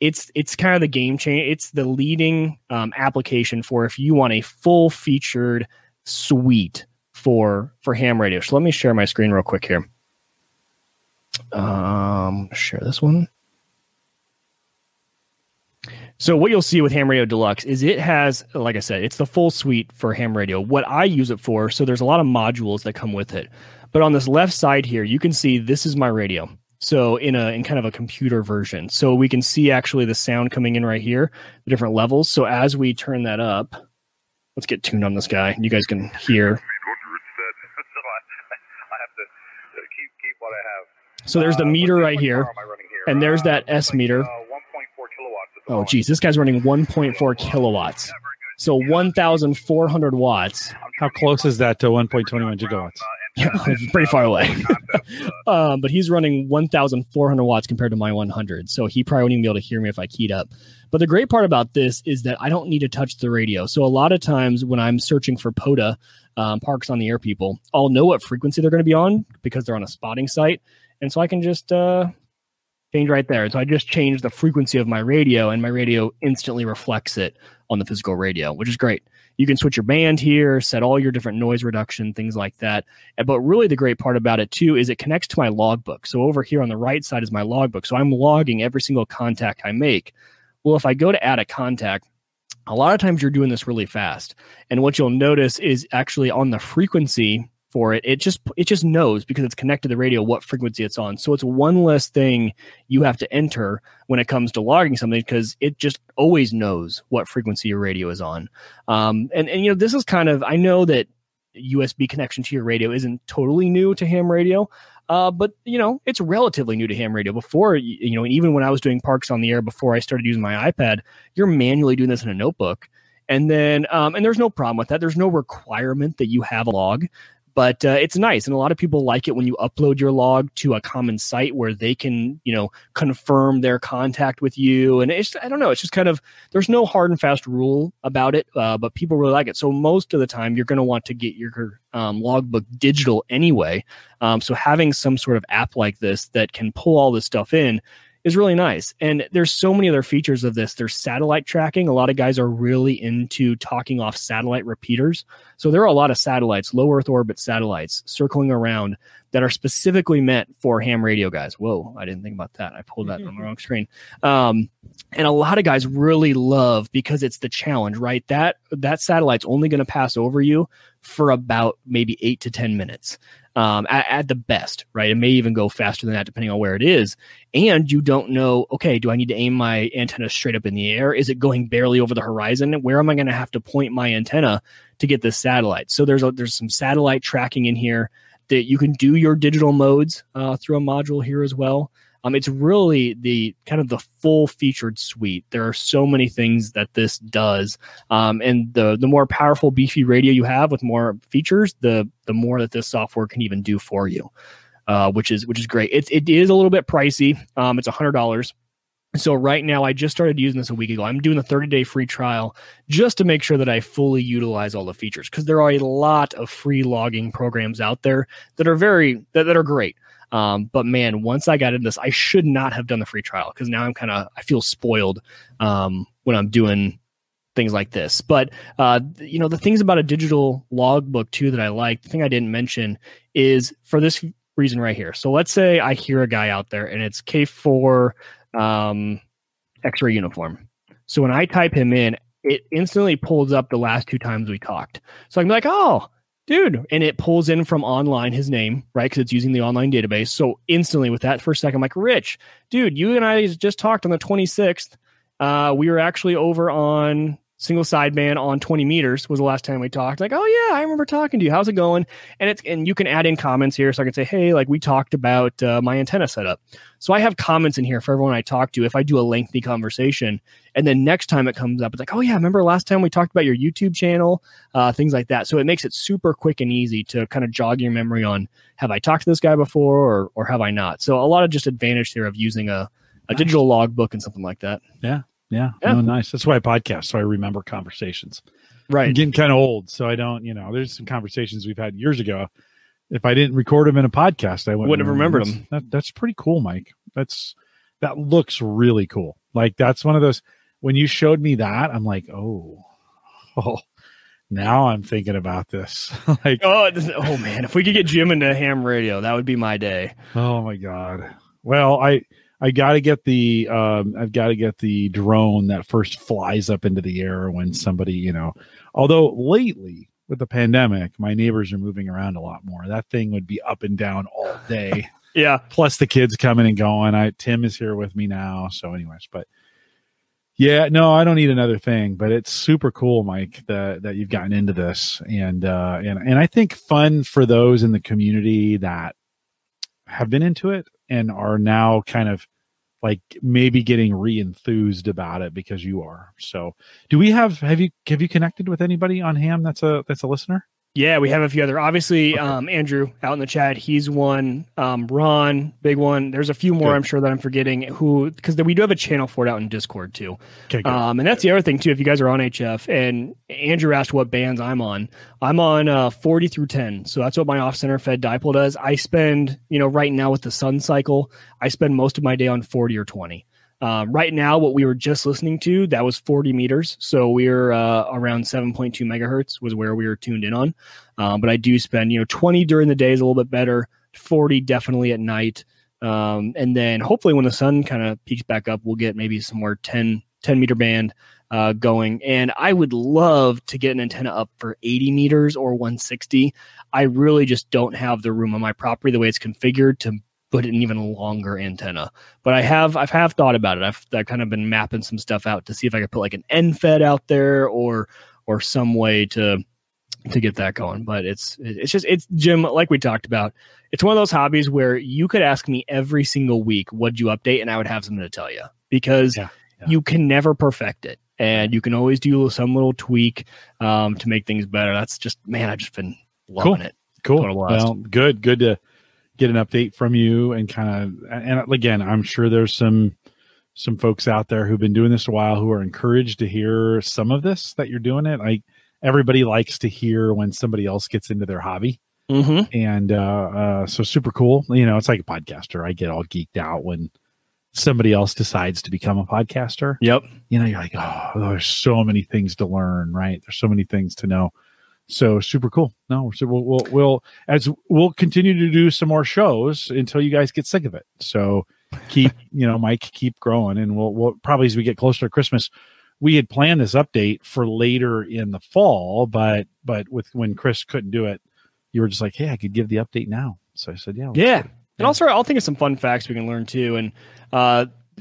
it's kind of the game changer. It's the leading application for if you want a full featured suite for ham radio. So let me share my screen real quick here. Share this one. So what you'll see with Ham Radio Deluxe is it has, like I said, it's the full suite for ham radio. What I use it for, so there's a lot of modules that come with it. But on this left side here, you can see this is my radio. So in kind of a computer version. So we can see actually the sound coming in right here, the different levels. So as we turn that up, let's get tuned on this guy. You guys can hear. So there's the meter right here, and there's that S meter. Oh, geez, this guy's running 1.4 kilowatts. So 1,400 watts. How close is that to 1.21 gigawatts? Yeah, pretty far away. But he's running 1,400 watts compared to my 100. So he probably wouldn't even be able to hear me if I keyed up. But the great part about this is that I don't need to touch the radio. So a lot of times when I'm searching for POTA, Parks on the Air people, I'll know what frequency they're going to be on because they're on a spotting site. And so I can just change right there. So I just change the frequency of my radio, and my radio instantly reflects it on the physical radio, which is great. You can switch your band here, set all your different noise reduction, things like that. But really the great part about it, too, is it connects to my logbook. So over here on the right side is my logbook. So I'm logging every single contact I make. Well, if I go to add a contact, a lot of times you're doing this really fast. And what you'll notice is actually on the frequency for it, it just knows because it's connected to the radio what frequency it's on. So it's one less thing you have to enter when it comes to logging something because it just always knows what frequency your radio is on. And you know, this is kind of, I know that USB connection to your radio isn't totally new to ham radio, but you know, it's relatively new to ham radio. Before, you know, and even when I was doing Parks on the Air before I started using my iPad, you're manually doing this in a notebook, and then and there's no problem with that. There's no requirement that you have a log. But it's nice, and a lot of people like it when you upload your log to a common site where they can, you know, confirm their contact with you. And it's, I don't know, it's just kind of, there's no hard and fast rule about it, but people really like it. So most of the time, you're going to want to get your logbook digital anyway. So having some sort of app like this that can pull all this stuff in is really nice. And there's so many other features of this. There's satellite tracking. A lot of guys are really into talking off satellite repeaters. So there are a lot of satellites, low Earth orbit satellites circling around that are specifically meant for ham radio guys. Whoa, I didn't think about that. I pulled that on the wrong screen. And a lot of guys really love because it's the challenge, right? That satellite's only going to pass over you for about maybe 8 to 10 minutes. At the best, right? It may even go faster than that, depending on where it is. And you don't know, okay, do I need to aim my antenna straight up in the air? Is it going barely over the horizon? Where am I going to have to point my antenna to get this satellite? So there's some satellite tracking in here that you can do your digital modes through a module here as well. It's really the kind of the full featured suite. There are so many things that this does. And the more powerful, beefy radio you have with more features, the more that this software can even do for you, which is great. It is a little bit pricey. It's $100. So right now, I just started using this a week ago. I'm doing a 30-day free trial just to make sure that I fully utilize all the features because there are a lot of free logging programs out there that are that are great. But man, once I got into this, I should not have done the free trial because now I feel spoiled when I'm doing things like this. But you know, the things about a digital logbook too that I like, the thing I didn't mention is for this reason right here. So let's say I hear a guy out there and it's K4 X-ray uniform. So when I type him in, it instantly pulls up the last two times we talked. So I'm like, oh, dude, and it pulls in from online his name, right? Because it's using the online database. So instantly with that first second, I'm like, Rich, dude, you and I just talked on the 26th. We were actually over on single sideband on 20 meters was the last time we talked. Like, oh yeah, I remember talking to you. How's it going? And it's, and you can add in comments here. So I can say, hey, like we talked about my antenna setup. So I have comments in here for everyone I talk to if I do a lengthy conversation. And then next time it comes up, it's like, oh yeah, remember last time we talked about your YouTube channel, things like that. So it makes it super quick and easy to kind of jog your memory on, have I talked to this guy before or have I not? So a lot of just advantage here of using a digital logbook and something like that. Yeah. Yeah. Oh, nice. That's why I podcast. So I remember conversations. Right. I'm getting kind of old. So I don't, you know, there's some conversations we've had years ago. If I didn't record them in a podcast, I wouldn't have remembered them. That's pretty cool, Mike. That looks really cool. Like that's one of those, when you showed me that, I'm like, oh, now I'm thinking about this. Like, oh man, if we could get Jim into ham radio, that would be my day. Oh my God. Well, I got to get the drone that first flies up into the air when somebody, you know, although lately with the pandemic, my neighbors are moving around a lot more. That thing would be up and down all day. Yeah. Plus the kids coming and going. Tim is here with me now. So anyways, but yeah, no, I don't need another thing, but it's super cool, Mike, that you've gotten into this. And I think fun for those in the community that have been into it and are now kind of like maybe getting re-enthused about it because you are. So do we have you connected with anybody on Ham that's a listener? Yeah, we have a few other, obviously, okay. Andrew out in the chat, he's one, Ron, big one. There's a few more good. I'm sure that I'm forgetting because we do have a channel for it out in Discord too. Okay, and that's the other thing too. If you guys are on HF, and Andrew asked what bands I'm on 40 through 10. So that's what my off center fed dipole does. I spend, right now with the sun cycle, I spend most of my day on 40 or 20. Right now, what we were just listening to, that was 40 meters. So we're around 7.2 megahertz was where we were tuned in on. But I do spend, 20 during the day is a little bit better, 40 definitely at night. And then hopefully when the sun kind of peaks back up, we'll get maybe some more 10 meter band going. And I would love to get an antenna up for 80 meters or 160. I really just don't have the room on my property the way it's configured to put an even longer antenna, but I've thought about it. I've kind of been mapping some stuff out to see if I could put like an end fed out there or some way to get that going. But it's Jim, like we talked about, it's one of those hobbies where you could ask me every single week, what'd you update? And I would have something to tell you because you can never perfect it. And you can always do some little tweak to make things better. That's just, man, I've just been loving it. Cool. Well, good to get an update from you and and again, I'm sure there's some folks out there who've been doing this a while who are encouraged to hear some of this, that you're doing it. Everybody likes to hear when somebody else gets into their hobby. Mm-hmm. And so super cool. It's like a podcaster. I get all geeked out when somebody else decides to become a podcaster. Yep. You're like, oh, there's so many things to learn, right? There's so many things to know. So super cool. No, so we'll continue to do some more shows until you guys get sick of it. So Mike, keep growing, and we'll probably, as we get closer to Christmas, we had planned this update for later in the fall, but when Chris couldn't do it, you were just like, hey, I could give the update now. So I said, yeah. And also, I'll think of some fun facts we can learn too. And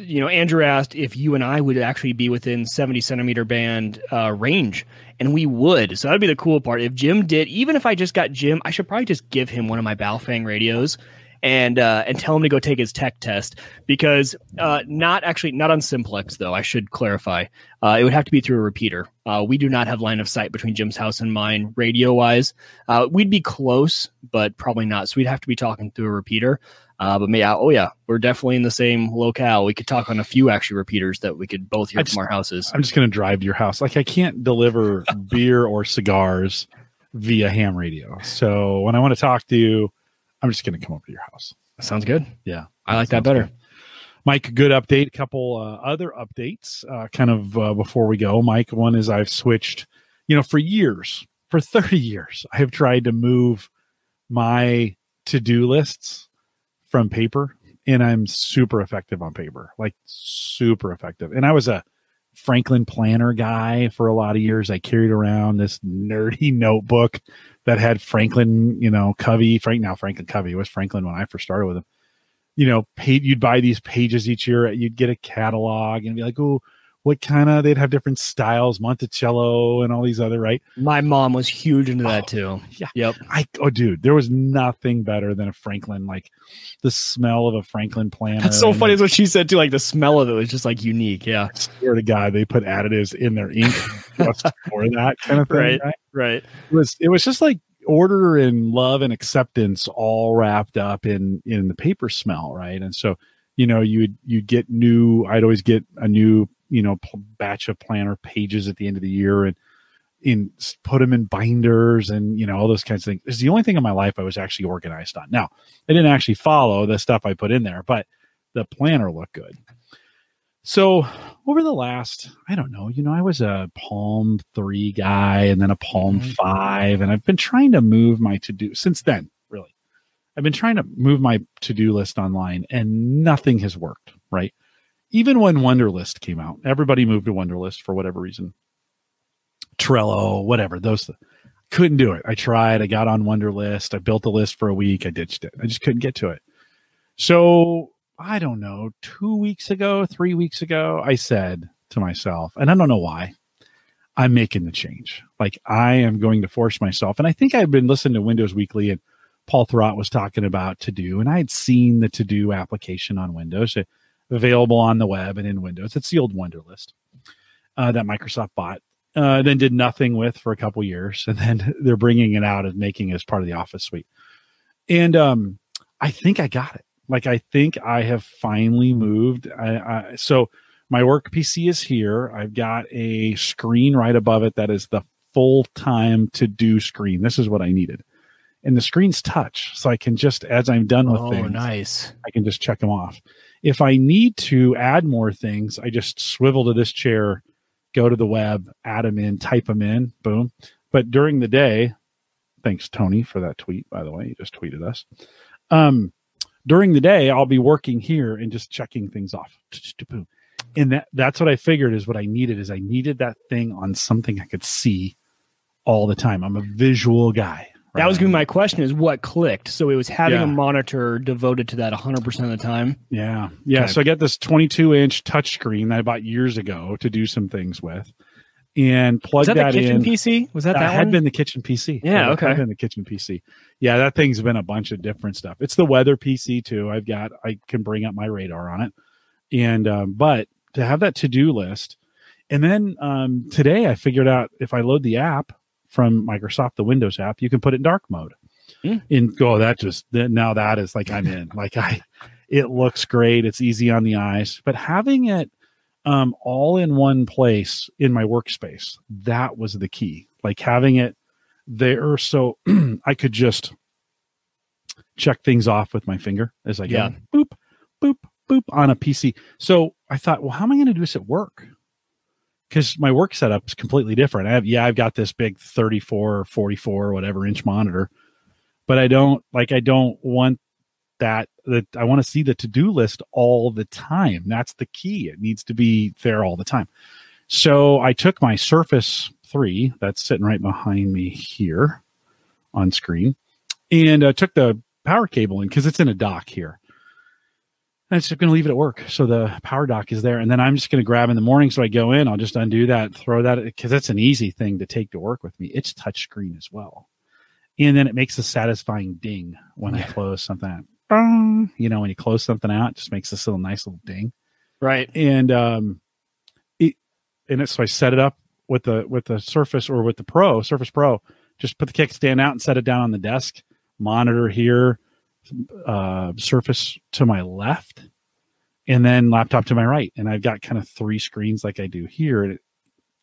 Andrew asked if you and I would actually be within 70 centimeter band range, and we would. So that'd be the cool part. If Jim did, even if I just got Jim, I should probably just give him one of my Balfang radios and tell him to go take his tech test, because not on simplex though. I should clarify. It would have to be through a repeater. We do not have line of sight between Jim's house and mine radio wise. We'd be close, but probably not. So we'd have to be talking through a repeater. We're definitely in the same locale. We could talk on a few actually repeaters that we could both hear from our houses. I'm just going to drive to your house. Like, I can't deliver beer or cigars via ham radio. So when I want to talk to you, I'm just going to come over to your house. Sounds good. Yeah. I like that better. Good. Mike, good update. A couple other updates before we go. Mike, one is I've switched, for 30 years, I have tried to move my to-do lists from paper, and I'm super effective on paper, like super effective. And I was a Franklin planner guy for a lot of years. I carried around this nerdy notebook that had Franklin, Covey, Franklin Covey. It was Franklin when I first started with him. You'd buy these pages each year. You'd get a catalog and be like, oh, what kind of, they'd have different styles, Monticello and all these other, right? My mom was huge into that too. Yeah. Yep. Oh dude, there was nothing better than a Franklin, like the smell of a Franklin planner. That's so funny, is what she said too. Like the smell of it was just like unique. Yeah. I swear to God, they put additives in their ink just for that kind of thing. Right. It was just like order and love and acceptance all wrapped up in the paper smell. Right. And so, you know, you'd get new, I'd always get a new, you know, batch of planner pages at the end of the year and in put them in binders and, you know, all those kinds of things. It's the only thing in my life I was actually organized on. Now, I didn't actually follow the stuff I put in there, but the planner looked good. So over the last, I don't know, you know, I was a Palm 3 guy and then a Palm 5, and I've been trying to move my to-do since then, really. I've been trying to move my to-do list online and nothing has worked, right? Even when Wunderlist came out, everybody moved to Wunderlist for whatever reason. Trello, whatever. Those couldn't do it. I tried. I got on Wunderlist. I built a list for a week. I ditched it. I just couldn't get to it. So I don't know, 3 weeks ago, I said to myself, and I don't know why, I'm making the change. Like I am going to force myself. And I think I've been listening to Windows Weekly, and Paul Thurrott was talking about To Do, and I had seen the To Do application on Windows. It, available on the web and in Windows. It's the old Wunderlist that Microsoft bought, then did nothing with for a couple years. And then they're bringing it out and making it as part of the Office suite. And I think I got it. Like, I think I have finally moved. So my work PC is here. I've got a screen right above it. That is the full-time to-do screen. This is what I needed. And the screen's touch. So I can just, as I'm done with things, nice. I can just check them off. If I need to add more things, I just swivel to this chair, go to the web, add them in, type them in, boom. But during the day, thanks, Tony, for that tweet, by the way. You just tweeted us. During the day, I'll be working here and just checking things off. Boom. And that's what I figured is what I needed, is I needed that thing on something I could see all the time. I'm a visual guy. Right. That was going to be my question, is what clicked? So it was having a monitor devoted to that 100% of the time. Yeah. Yeah. Okay. So I got this 22-inch touchscreen that I bought years ago to do some things with, and plugged that in. Was that the kitchen PC? Was that that one? Had been the kitchen PC. Yeah. Okay. Had been the kitchen PC. Yeah. That thing's been a bunch of different stuff. It's the weather PC too. I can bring up my radar on it. And, but to have that to-do list. And then today I figured out if I load the app from Microsoft, the Windows app, you can put it in dark mode. And go, now that is like, I'm in. Like it looks great. It's easy on the eyes. But having it all in one place in my workspace, that was the key. Like having it there so I could just check things off with my finger as I go, boop, boop, boop on a PC. So I thought, well, how am I going to do this at work? Because my work setup is completely different. I've got this big 34 or 44 or whatever inch monitor, but I don't want that. I want to see the to-do list all the time. That's the key. It needs to be there all the time. So I took my Surface 3 that's sitting right behind me here on screen, and I took the power cable in because it's in a dock here. I'm just going to leave it at work. So the power dock is there. And then I'm just going to grab in the morning. So I go in, I'll just undo that, throw that, because that's an easy thing to take to work with me. It's touchscreen as well. And then it makes a satisfying ding when I close something out. You know, when you close something out, it just makes this little nice little ding. Right. And so I set it up with the Surface, or with the Surface Pro, just put the kickstand out and set it down on the desk, monitor here, Surface to my left, and then laptop to my right. And I've got kind of three screens like I do here. And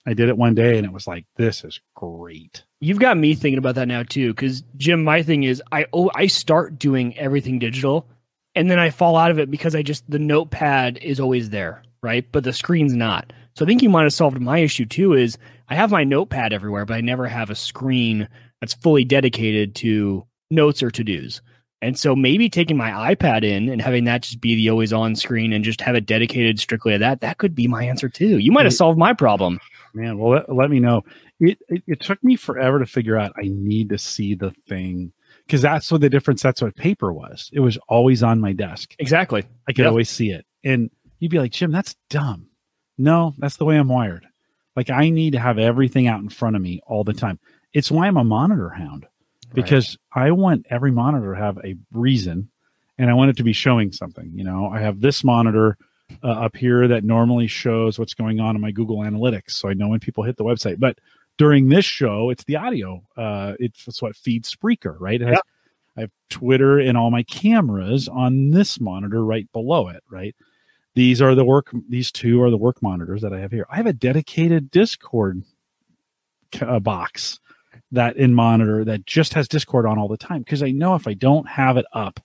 I did it one day and it was like, this is great. You've got me thinking about that now too. Cause Jim, my thing is I start doing everything digital and then I fall out of it because the notepad is always there. Right. But the screen's not. So I think you might've solved my issue too, is I have my notepad everywhere, but I never have a screen that's fully dedicated to notes or to-dos. And so maybe taking my iPad in and having that just be the always on screen and just have it dedicated strictly to that, that could be my answer too. You might've solved my problem. Man, well, let me know. It took me forever to figure out I need to see the thing, because that's what the difference. That's what paper was. It was always on my desk. Exactly. I could always see it. And you'd be like, Jim, that's dumb. No, that's the way I'm wired. Like, I need to have everything out in front of me all the time. It's why I'm a monitor hound, because I want every monitor to have a reason, and I want it to be showing something. You know, I have this monitor up here that normally shows what's going on in my Google Analytics, so I know when people hit the website. But during this show, it's the audio. It's what feeds Spreaker, right? It has, I have Twitter and all my cameras on this monitor right below it, right? These are the work. These two are the work monitors that I have here. I have a dedicated Discord box that in monitor that just has Discord on all the time, because I know if I don't have it up,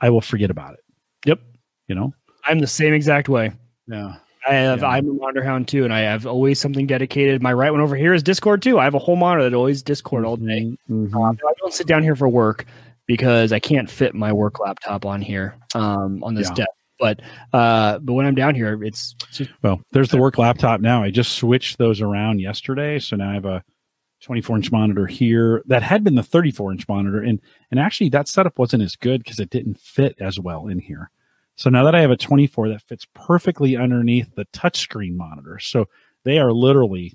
I will forget about it. Yep. You know, I'm the same exact way. Yeah. I'm a monitor hound too, and I have always something dedicated. My right one over here is Discord too. I have a whole monitor that always Discord all day. Mm-hmm. I don't sit down here for work because I can't fit my work laptop on here on this desk. But when I'm down here, it's just, well, there's the work laptop now. I just switched those around yesterday, so now I have a 24-inch monitor here that had been the 34-inch monitor, and actually that setup wasn't as good because it didn't fit as well in here. So now that I have a 24 that fits perfectly underneath the touchscreen monitor, so they are literally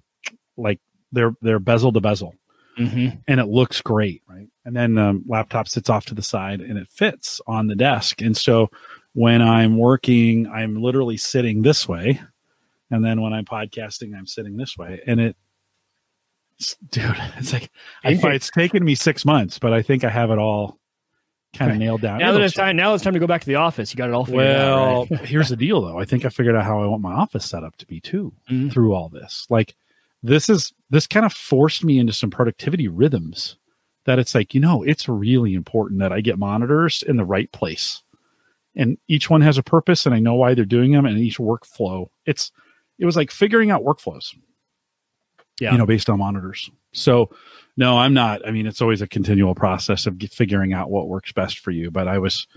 like they're bezel to bezel, and it looks great, right? And then the laptop sits off to the side and it fits on the desk, and so when I'm working, I'm literally sitting this way. And then when I'm podcasting, I'm sitting this way. And it's like, it's taken me 6 months, but I think I have it all kind of nailed down. Now it's time to go back to the office. You got it all figured out. Well, right? Here's the deal though. I think I figured out how I want my office set up to be too, through all this. Like, this kind of forced me into some productivity rhythms that it's like, you know, it's really important that I get monitors in the right place. And each one has a purpose, and I know why they're doing them, and each workflow. It was like figuring out workflows, you know, based on monitors. So, no, I'm not. I mean, it's always a continual process of figuring out what works best for you. But I was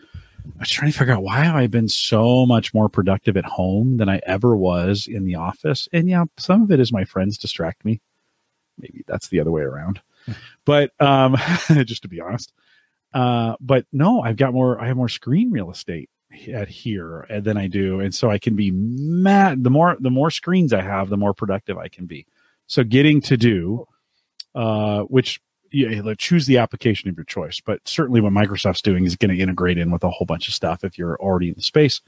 trying to figure out why have I been so much more productive at home than I ever was in the office. And yeah, some of it is my friends distract me. Maybe that's the other way around. But just to be honest. But no, I have more screen real estate at here than I do. And so I can be mad. The more screens I have, the more productive I can be. So getting To Do, which choose the application of your choice, but certainly what Microsoft's doing is going to integrate in with a whole bunch of stuff. If you're already in the space,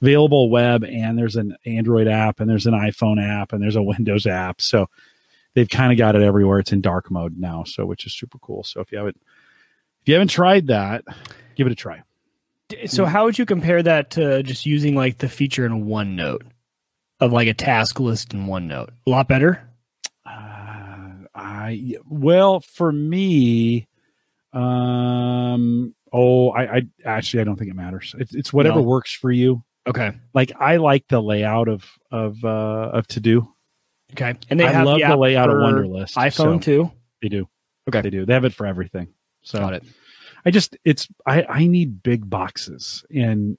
available web, and there's an Android app, and there's an iPhone app, and there's a Windows app. So they've kind of got it everywhere. It's in dark mode now. So, which is super cool. So if you haven't tried that, give it a try. So how would you compare that to just using like the feature in OneNote of like a task list in OneNote? A lot better? For me, I don't think it matters. It's whatever works for you. Okay. Like I like the layout of To Do. Okay. And I love the layout of Wunderlist. iPhone too. They do. Okay. They do. They have it for everything. So got it. I need big boxes, and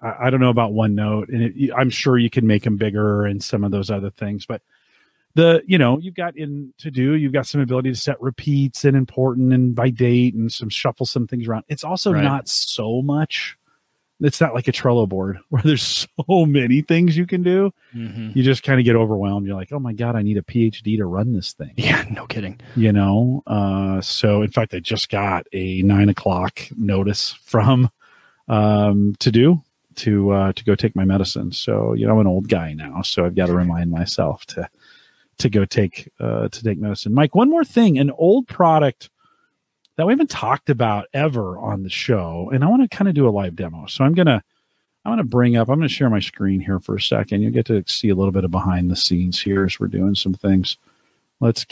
I don't know about OneNote, and I'm sure you can make them bigger and some of those other things, but you've got in To Do, you've got some ability to set repeats and important and by date and shuffle some things around. It's also not so much. It's not like a Trello board where there's so many things you can do. Mm-hmm. You just kind of get overwhelmed. You're like, oh my God, I need a PhD to run this thing. Yeah, no kidding. You know? So in fact, I just got a 9:00 notice from To Do to go take my medicine. So, you know, I'm an old guy now, so I've got to remind myself to go take medicine. Mike, one more thing, an old product that we haven't talked about ever on the show. And I want to kind of do a live demo. So I'm going to share my screen here for a second. You'll get to see a little bit of behind the scenes here as we're doing some things. Let's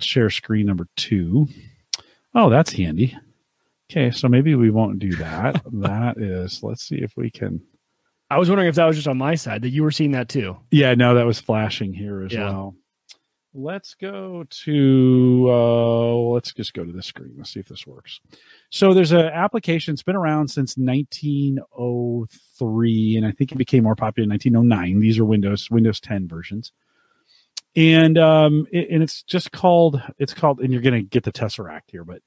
share screen number 2. Oh, that's handy. Okay. So maybe we won't do that. Let's see if we can. I was wondering if that was just on my side that you were seeing that too. Yeah, no, that was flashing here as well. Let's go to, let's just go to this screen. Let's see if this works. So there's an application that's been around since 1903, and I think it became more popular in 1909. These are Windows 10 versions. And it's called, and you're going to get the Tesseract here, but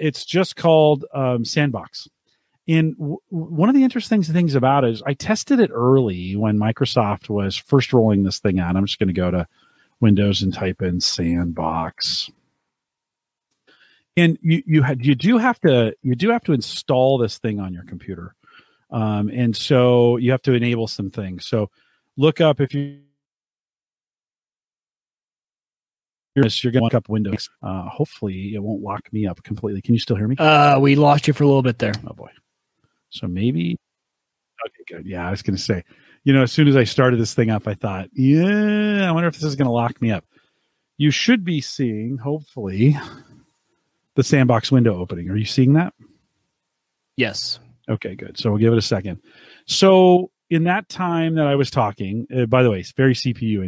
it's just called Sandbox. And one of the interesting things about it is I tested it early when Microsoft was first rolling this thing out. I'm just going to go to Windows and type in Sandbox. And you do have to install this thing on your computer, and so you have to enable some things. So look up if you're going to look up Windows. Hopefully it won't lock me up completely. Can you still hear me? We lost you for a little bit there. Oh boy. So maybe. Okay, good. Yeah, I was going to say, you know, as soon as I started this thing up, I thought, yeah, I wonder if this is going to lock me up. You should be seeing, hopefully, the Sandbox window opening. Are you seeing that? Yes. Okay, good. So we'll give it a second. So in that time that I was talking, by the way, it's very CPU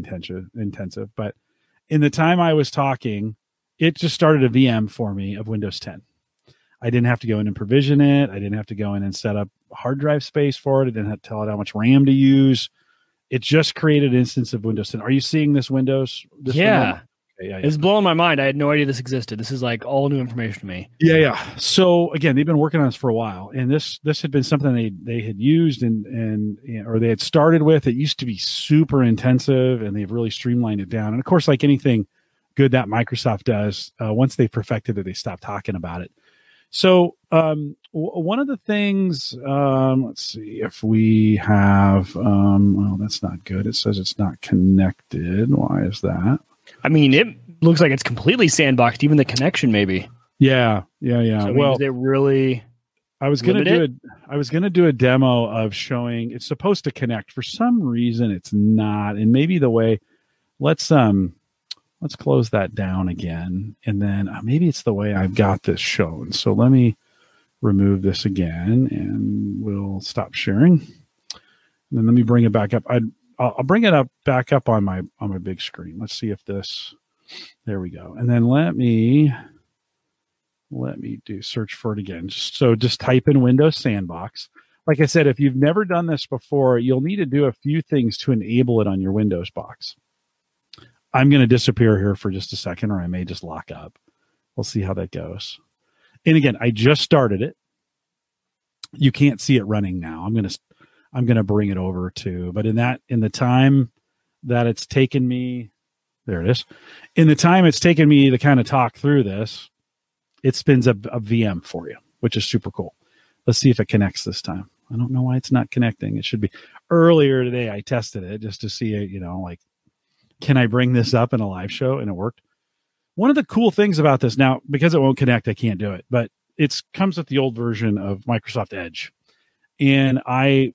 intensive, but in the time I was talking, it just started a VM for me of Windows 10. I didn't have to go in and provision it. I didn't have to go in and set up hard drive space for it. I didn't have to tell it how much RAM to use. It just created an instance of Windows 10. Are you seeing this Windows? Yeah. Yeah. It's blowing my mind. I had no idea this existed. This is like all new information to me. Yeah. So again, they've been working on this for a while, and this had been something they had used and or they had started with. It used to be super intensive, and they've really streamlined it down. And of course, like anything good that Microsoft does, once they perfected it, they stopped talking about it. So one of the things, let's see if we have. Well, that's not good. It says it's not connected. Why is that? I mean, it looks like it's completely sandboxed, even the connection, maybe. Yeah. So well, they really. I was gonna do a demo of showing. It's supposed to connect. For some reason, it's not. And maybe the way. Let's close that down again, and then maybe it's the way I've got this shown. So let me remove this again, and we'll stop sharing. And then let me bring it back up. I'll bring it up back up on my big screen. Let's see if this. There we go. And then let me do search for it again. So just type in Windows Sandbox. Like I said, if you've never done this before, you'll need to do a few things to enable it on your Windows box. I'm going to disappear here for just a second, or I may just lock up. We'll see how that goes. And again, I just started it. You can't see it running now. I'm going to bring it over to, but in the time that it's taken me, there it is. In the time it's taken me to kind of talk through this, it spins a VM for you, which is super cool. Let's see if it connects this time. I don't know why it's not connecting. It should be. Earlier today, I tested it just to see, you know, like, can I bring this up in a live show? And it worked. One of the cool things about this now, because it won't connect, I can't do it, but it comes with the old version of Microsoft Edge. And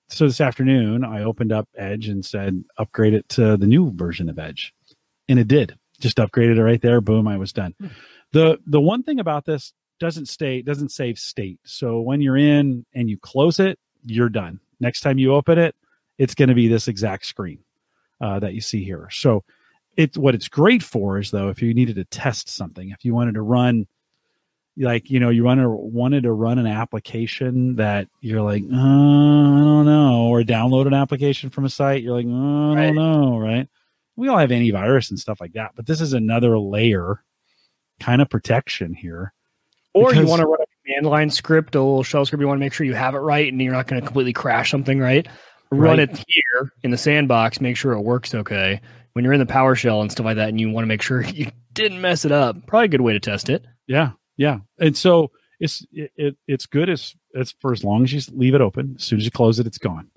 so this afternoon, I opened up Edge and said, upgrade it to the new version of Edge. And it did. Just upgraded it right there. Boom, I was done. The one thing about this, doesn't save state. So when you're in and you close it, you're done. Next time you open it, it's going to be this exact screen that you see here. So what it's great for is, though, if you needed to test something, if you wanted to run, like, you know, you wanted to run an application that you're like, oh, I don't know, or download an application from a site. You're like, oh, I don't know, right? We all have antivirus and stuff like that, but this is another layer kind of protection here. Or you want to run a command line script, a little shell script. You want to make sure you have it right and you're not going to completely crash something, right? Run it here in the sandbox, make sure it works okay. When you're in the PowerShell and stuff like that and you want to make sure you didn't mess it up, probably a good way to test it. Yeah. Yeah, and so it's good as for as long as you leave it open. As soon as you close it, it's gone.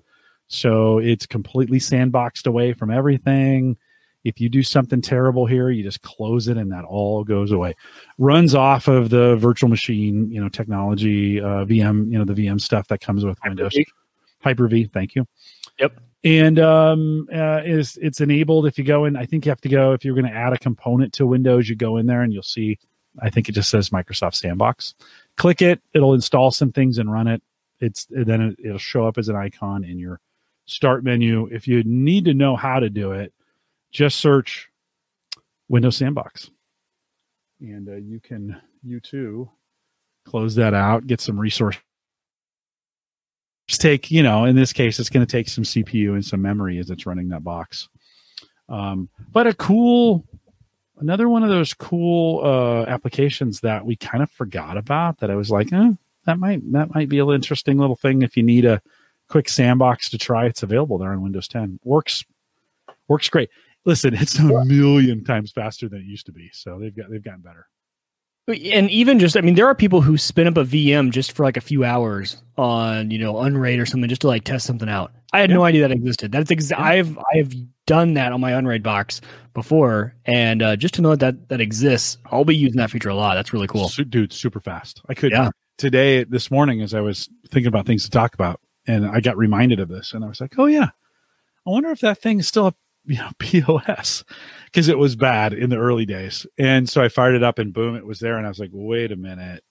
So it's completely sandboxed away from everything. If you do something terrible here, you just close it, and that all goes away. Runs off of the virtual machine, you know, technology, VM, you know, the VM stuff that comes with Windows. Hyper-V, thank you. Yep. And it's enabled if you go in. I think you have to go if you're going to add a component to Windows. You go in there, and you'll see. I think it just says Microsoft Sandbox. Click it. It'll install some things and run it. It'll show up as an icon in your start menu. If you need to know how to do it, just search Windows Sandbox. And you too, close that out, get some resources. Just take, you know, in this case, it's going to take some CPU and some memory as it's running that box. But another one of those cool applications that we kind of forgot about that I was like, eh, that might be an interesting little thing. If you need a quick sandbox to try, it's available there on Windows 10. Works great. Listen, it's a million times faster than it used to be. So they've gotten better. And even just, I mean, there are people who spin up a VM just for like a few hours on, Unraid or something, just to like test something out. I had no idea that existed. I've done that on my Unraid box before, and just to know that exists, I'll be using that feature a lot. That's really cool, dude. Super fast. I could today, this morning, as I was thinking about things to talk about, and I got reminded of this, and I was like, oh yeah, I wonder if that thing's still a POS, because it was bad in the early days. And so I fired it up and boom, it was there. And I was like, wait a minute.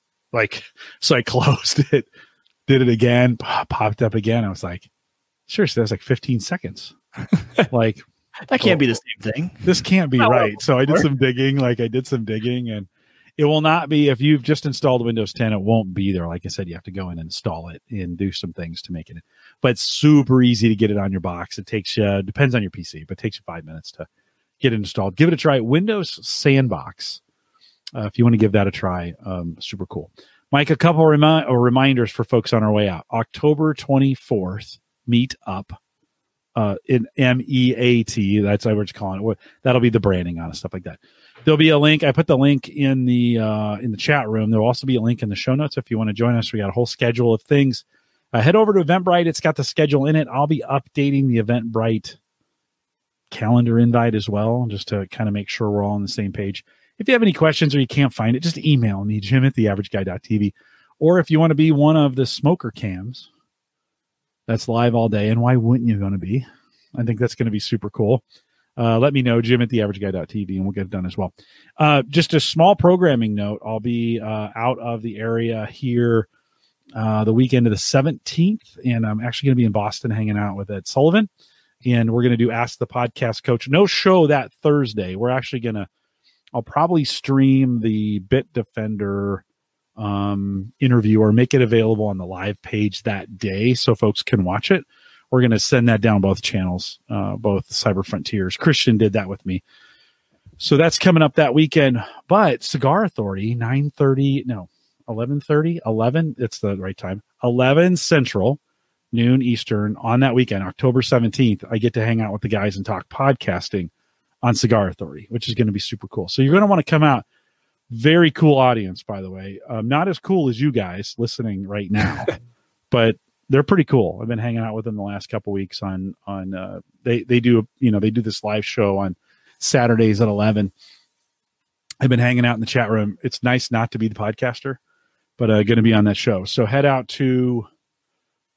So I closed it, did it again, popped up again. I was like, seriously, that was like 15 seconds. Like, that can't be the same thing. This can't be right. So I did some digging, and it will not be, if you've just installed Windows 10, it won't be there. Like I said, you have to go and install it and do some things to make it. But it's super easy to get it on your box. It takes you, depends on your PC, but it takes you 5 minutes to get it installed. Give it a try. Windows Sandbox, if you want to give that a try, super cool. Mike, a couple of reminders for folks on our way out. October 24th, meet up in MEAT. That's what we're just calling it. That'll be the branding on it, stuff like that. There'll be a link. I put the link in the chat room. There'll also be a link in the show notes if you want to join us. We got a whole schedule of things. Head over to Eventbrite. It's got the schedule in it. I'll be updating the Eventbrite calendar invite as well, just to kind of make sure we're all on the same page. If you have any questions or you can't find it, just email me, Jim at TheAverageGuy.tv. Or if you want to be one of the smoker cams, that's live all day. And why wouldn't you want to be? I think that's going to be super cool. Let me know, Jim at TheAverageGuy.tv, and we'll get it done as well. Just a small programming note. I'll be out of the area here the weekend of the 17th, and I'm actually going to be in Boston hanging out with Ed Sullivan, and we're going to do Ask the Podcast Coach. No show that Thursday. We're actually going to – I'll probably stream the Bitdefender interview or make it available on the live page that day so folks can watch it. We're going to send that down both channels, both Cyber Frontiers. Christian did that with me. So that's coming up that weekend. But Cigar Authority, 11, it's the right time, 11 Central, noon Eastern on that weekend, October 17th. I get to hang out with the guys and talk podcasting on Cigar Authority, which is going to be super cool. So you're going to want to come out. Very cool audience, by the way. Not as cool as you guys listening right now, but they're pretty cool. I've been hanging out with them the last couple weeks on they do this live show on Saturdays at 11. I've been hanging out in the chat room. It's nice not to be the podcaster, but going to be on that show. So head out to,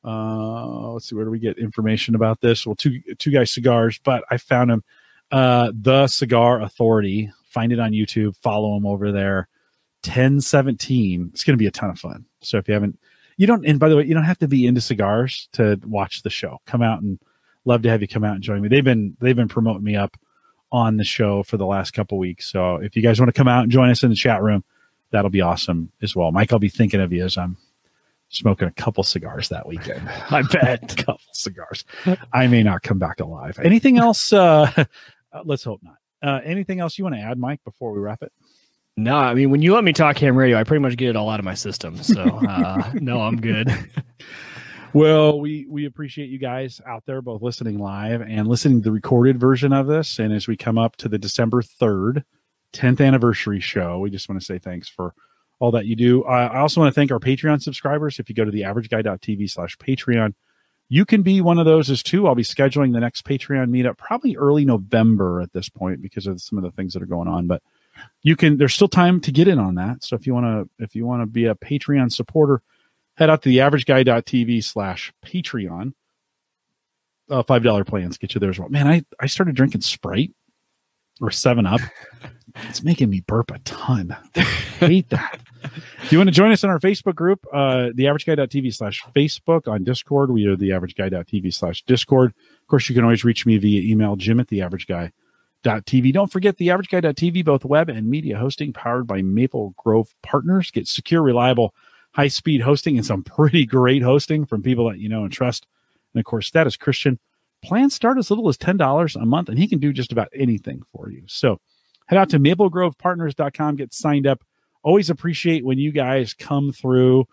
let's see, where do we get information about this? Well, Two Guys Cigars, but I found them. The Cigar Authority. Find it on YouTube. Follow them over there. 10/17. It's going to be a ton of fun. So if you haven't, and by the way, you don't have to be into cigars to watch the show. Come out and love to have you come out and join me. They've been promoting me up on the show for the last couple weeks. So if you guys want to come out and join us in the chat room, that'll be awesome as well. Mike, I'll be thinking of you as I'm smoking a couple cigars that weekend. I bet. Couple cigars. I may not come back alive. Anything else? Let's hope not. Anything else you want to add, Mike, before we wrap it? No, I mean, when you let me talk ham radio, I pretty much get it all out of my system. So no, I'm good. Well, we appreciate you guys out there, both listening live and listening to the recorded version of this. And as we come up to the December 3rd, 10th anniversary show, we just want to say thanks for all that you do. I also want to thank our Patreon subscribers. If you go to theaverageguy.tv/Patreon, you can be one of those as too. I'll be scheduling the next Patreon meetup probably early November at this point because of some of the things that are going on, but there's still time to get in on that. So if you want to be a Patreon supporter, head out to theaverageguy.tv/Patreon. $5 plans get you there as well. Man, I started drinking Sprite or 7-Up. It's making me burp a ton. I hate that. If you want to join us in our Facebook group, theaverageguy.tv/Facebook. On Discord, we are theaverageguy.tv/Discord. Of course, you can always reach me via email, jim@theaverageguy.tv. Don't forget theaverageguy.tv, both web and media hosting powered by Maple Grove Partners. Get secure, reliable, high-speed hosting and some pretty great hosting from people that you know and trust. And, of course, that is Christian. Plans start as little as $10 a month, and he can do just about anything for you. So head out to maplegrovepartners.com, get signed up. Always appreciate when you guys come through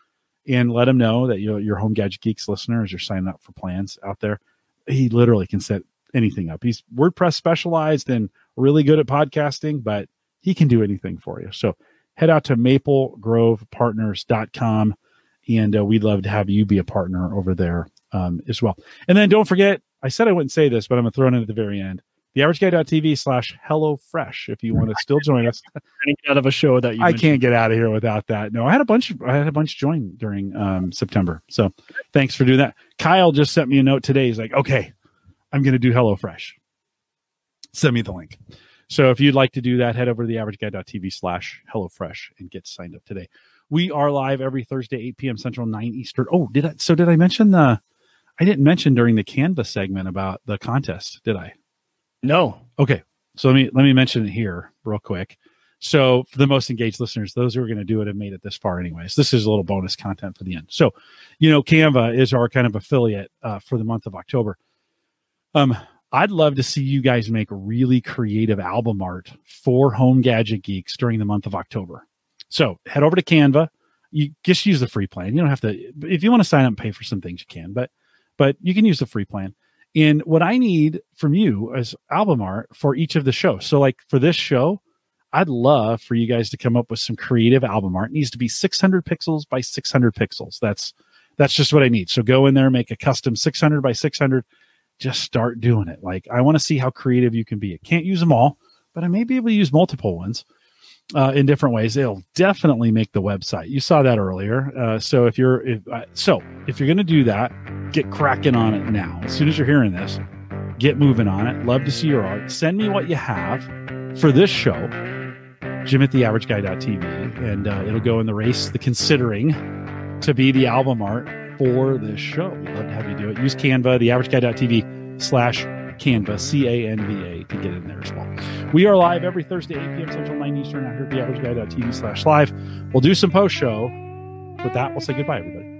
and let him know that your Home Gadget Geeks listeners are signing up for plans out there. He literally can set anything up. He's WordPress specialized and really good at podcasting, but he can do anything for you. So head out to maplegrovepartners.com, and we'd love to have you be a partner over there as well. And then don't forget, I said I wouldn't say this, but I'm going to throw it in at the very end. TheAverageGuy.tv/HelloFresh if you want to still join us. I can't get out of a show that you mentioned. Can't get out of here without that. No, I had a bunch join during September. So thanks for doing that. Kyle just sent me a note today. He's like, okay, I'm going to do HelloFresh. Send me the link. So if you'd like to do that, head over to TheAverageGuy.tv/HelloFresh and get signed up today. We are live every Thursday, 8 p.m. Central, 9 Eastern. Oh, did I mention I didn't mention during the Canva segment about the contest, did I? No. Okay. So let me mention it here real quick. So for the most engaged listeners, those who are going to do it have made it this far anyways. This is a little bonus content for the end. So, Canva is our kind of affiliate for the month of October. I'd love to see you guys make really creative album art for Home Gadget Geeks during the month of October. So head over to Canva. You just use the free plan. You don't have to, if you want to sign up and pay for some things, you can, but you can use the free plan. And what I need from you is album art for each of the shows. So like for this show, I'd love for you guys to come up with some creative album art. It needs to be 600 pixels by 600 pixels. That's just what I need. So go in there, make a custom 600 by 600. Just start doing it. Like I want to see how creative you can be. I can't use them all, but I may be able to use multiple ones in different ways. It'll definitely make the website. You saw that earlier. So if you're going to do that, get cracking on it now. As soon as you're hearing this, get moving on it. Love to see your art. Send me what you have for this show, jim@theaverageguy.tv, and it'll go in the race, the considering to be the album art for this show. We'd love to have you do it. Use Canva, theaverageguy.tv/Canva, CANVA, to get in there as well. We are live every Thursday, 8 p.m. Central, 9 Eastern, out here at theaverageguy.tv/live. We'll do some post show. With that, we'll say goodbye, everybody.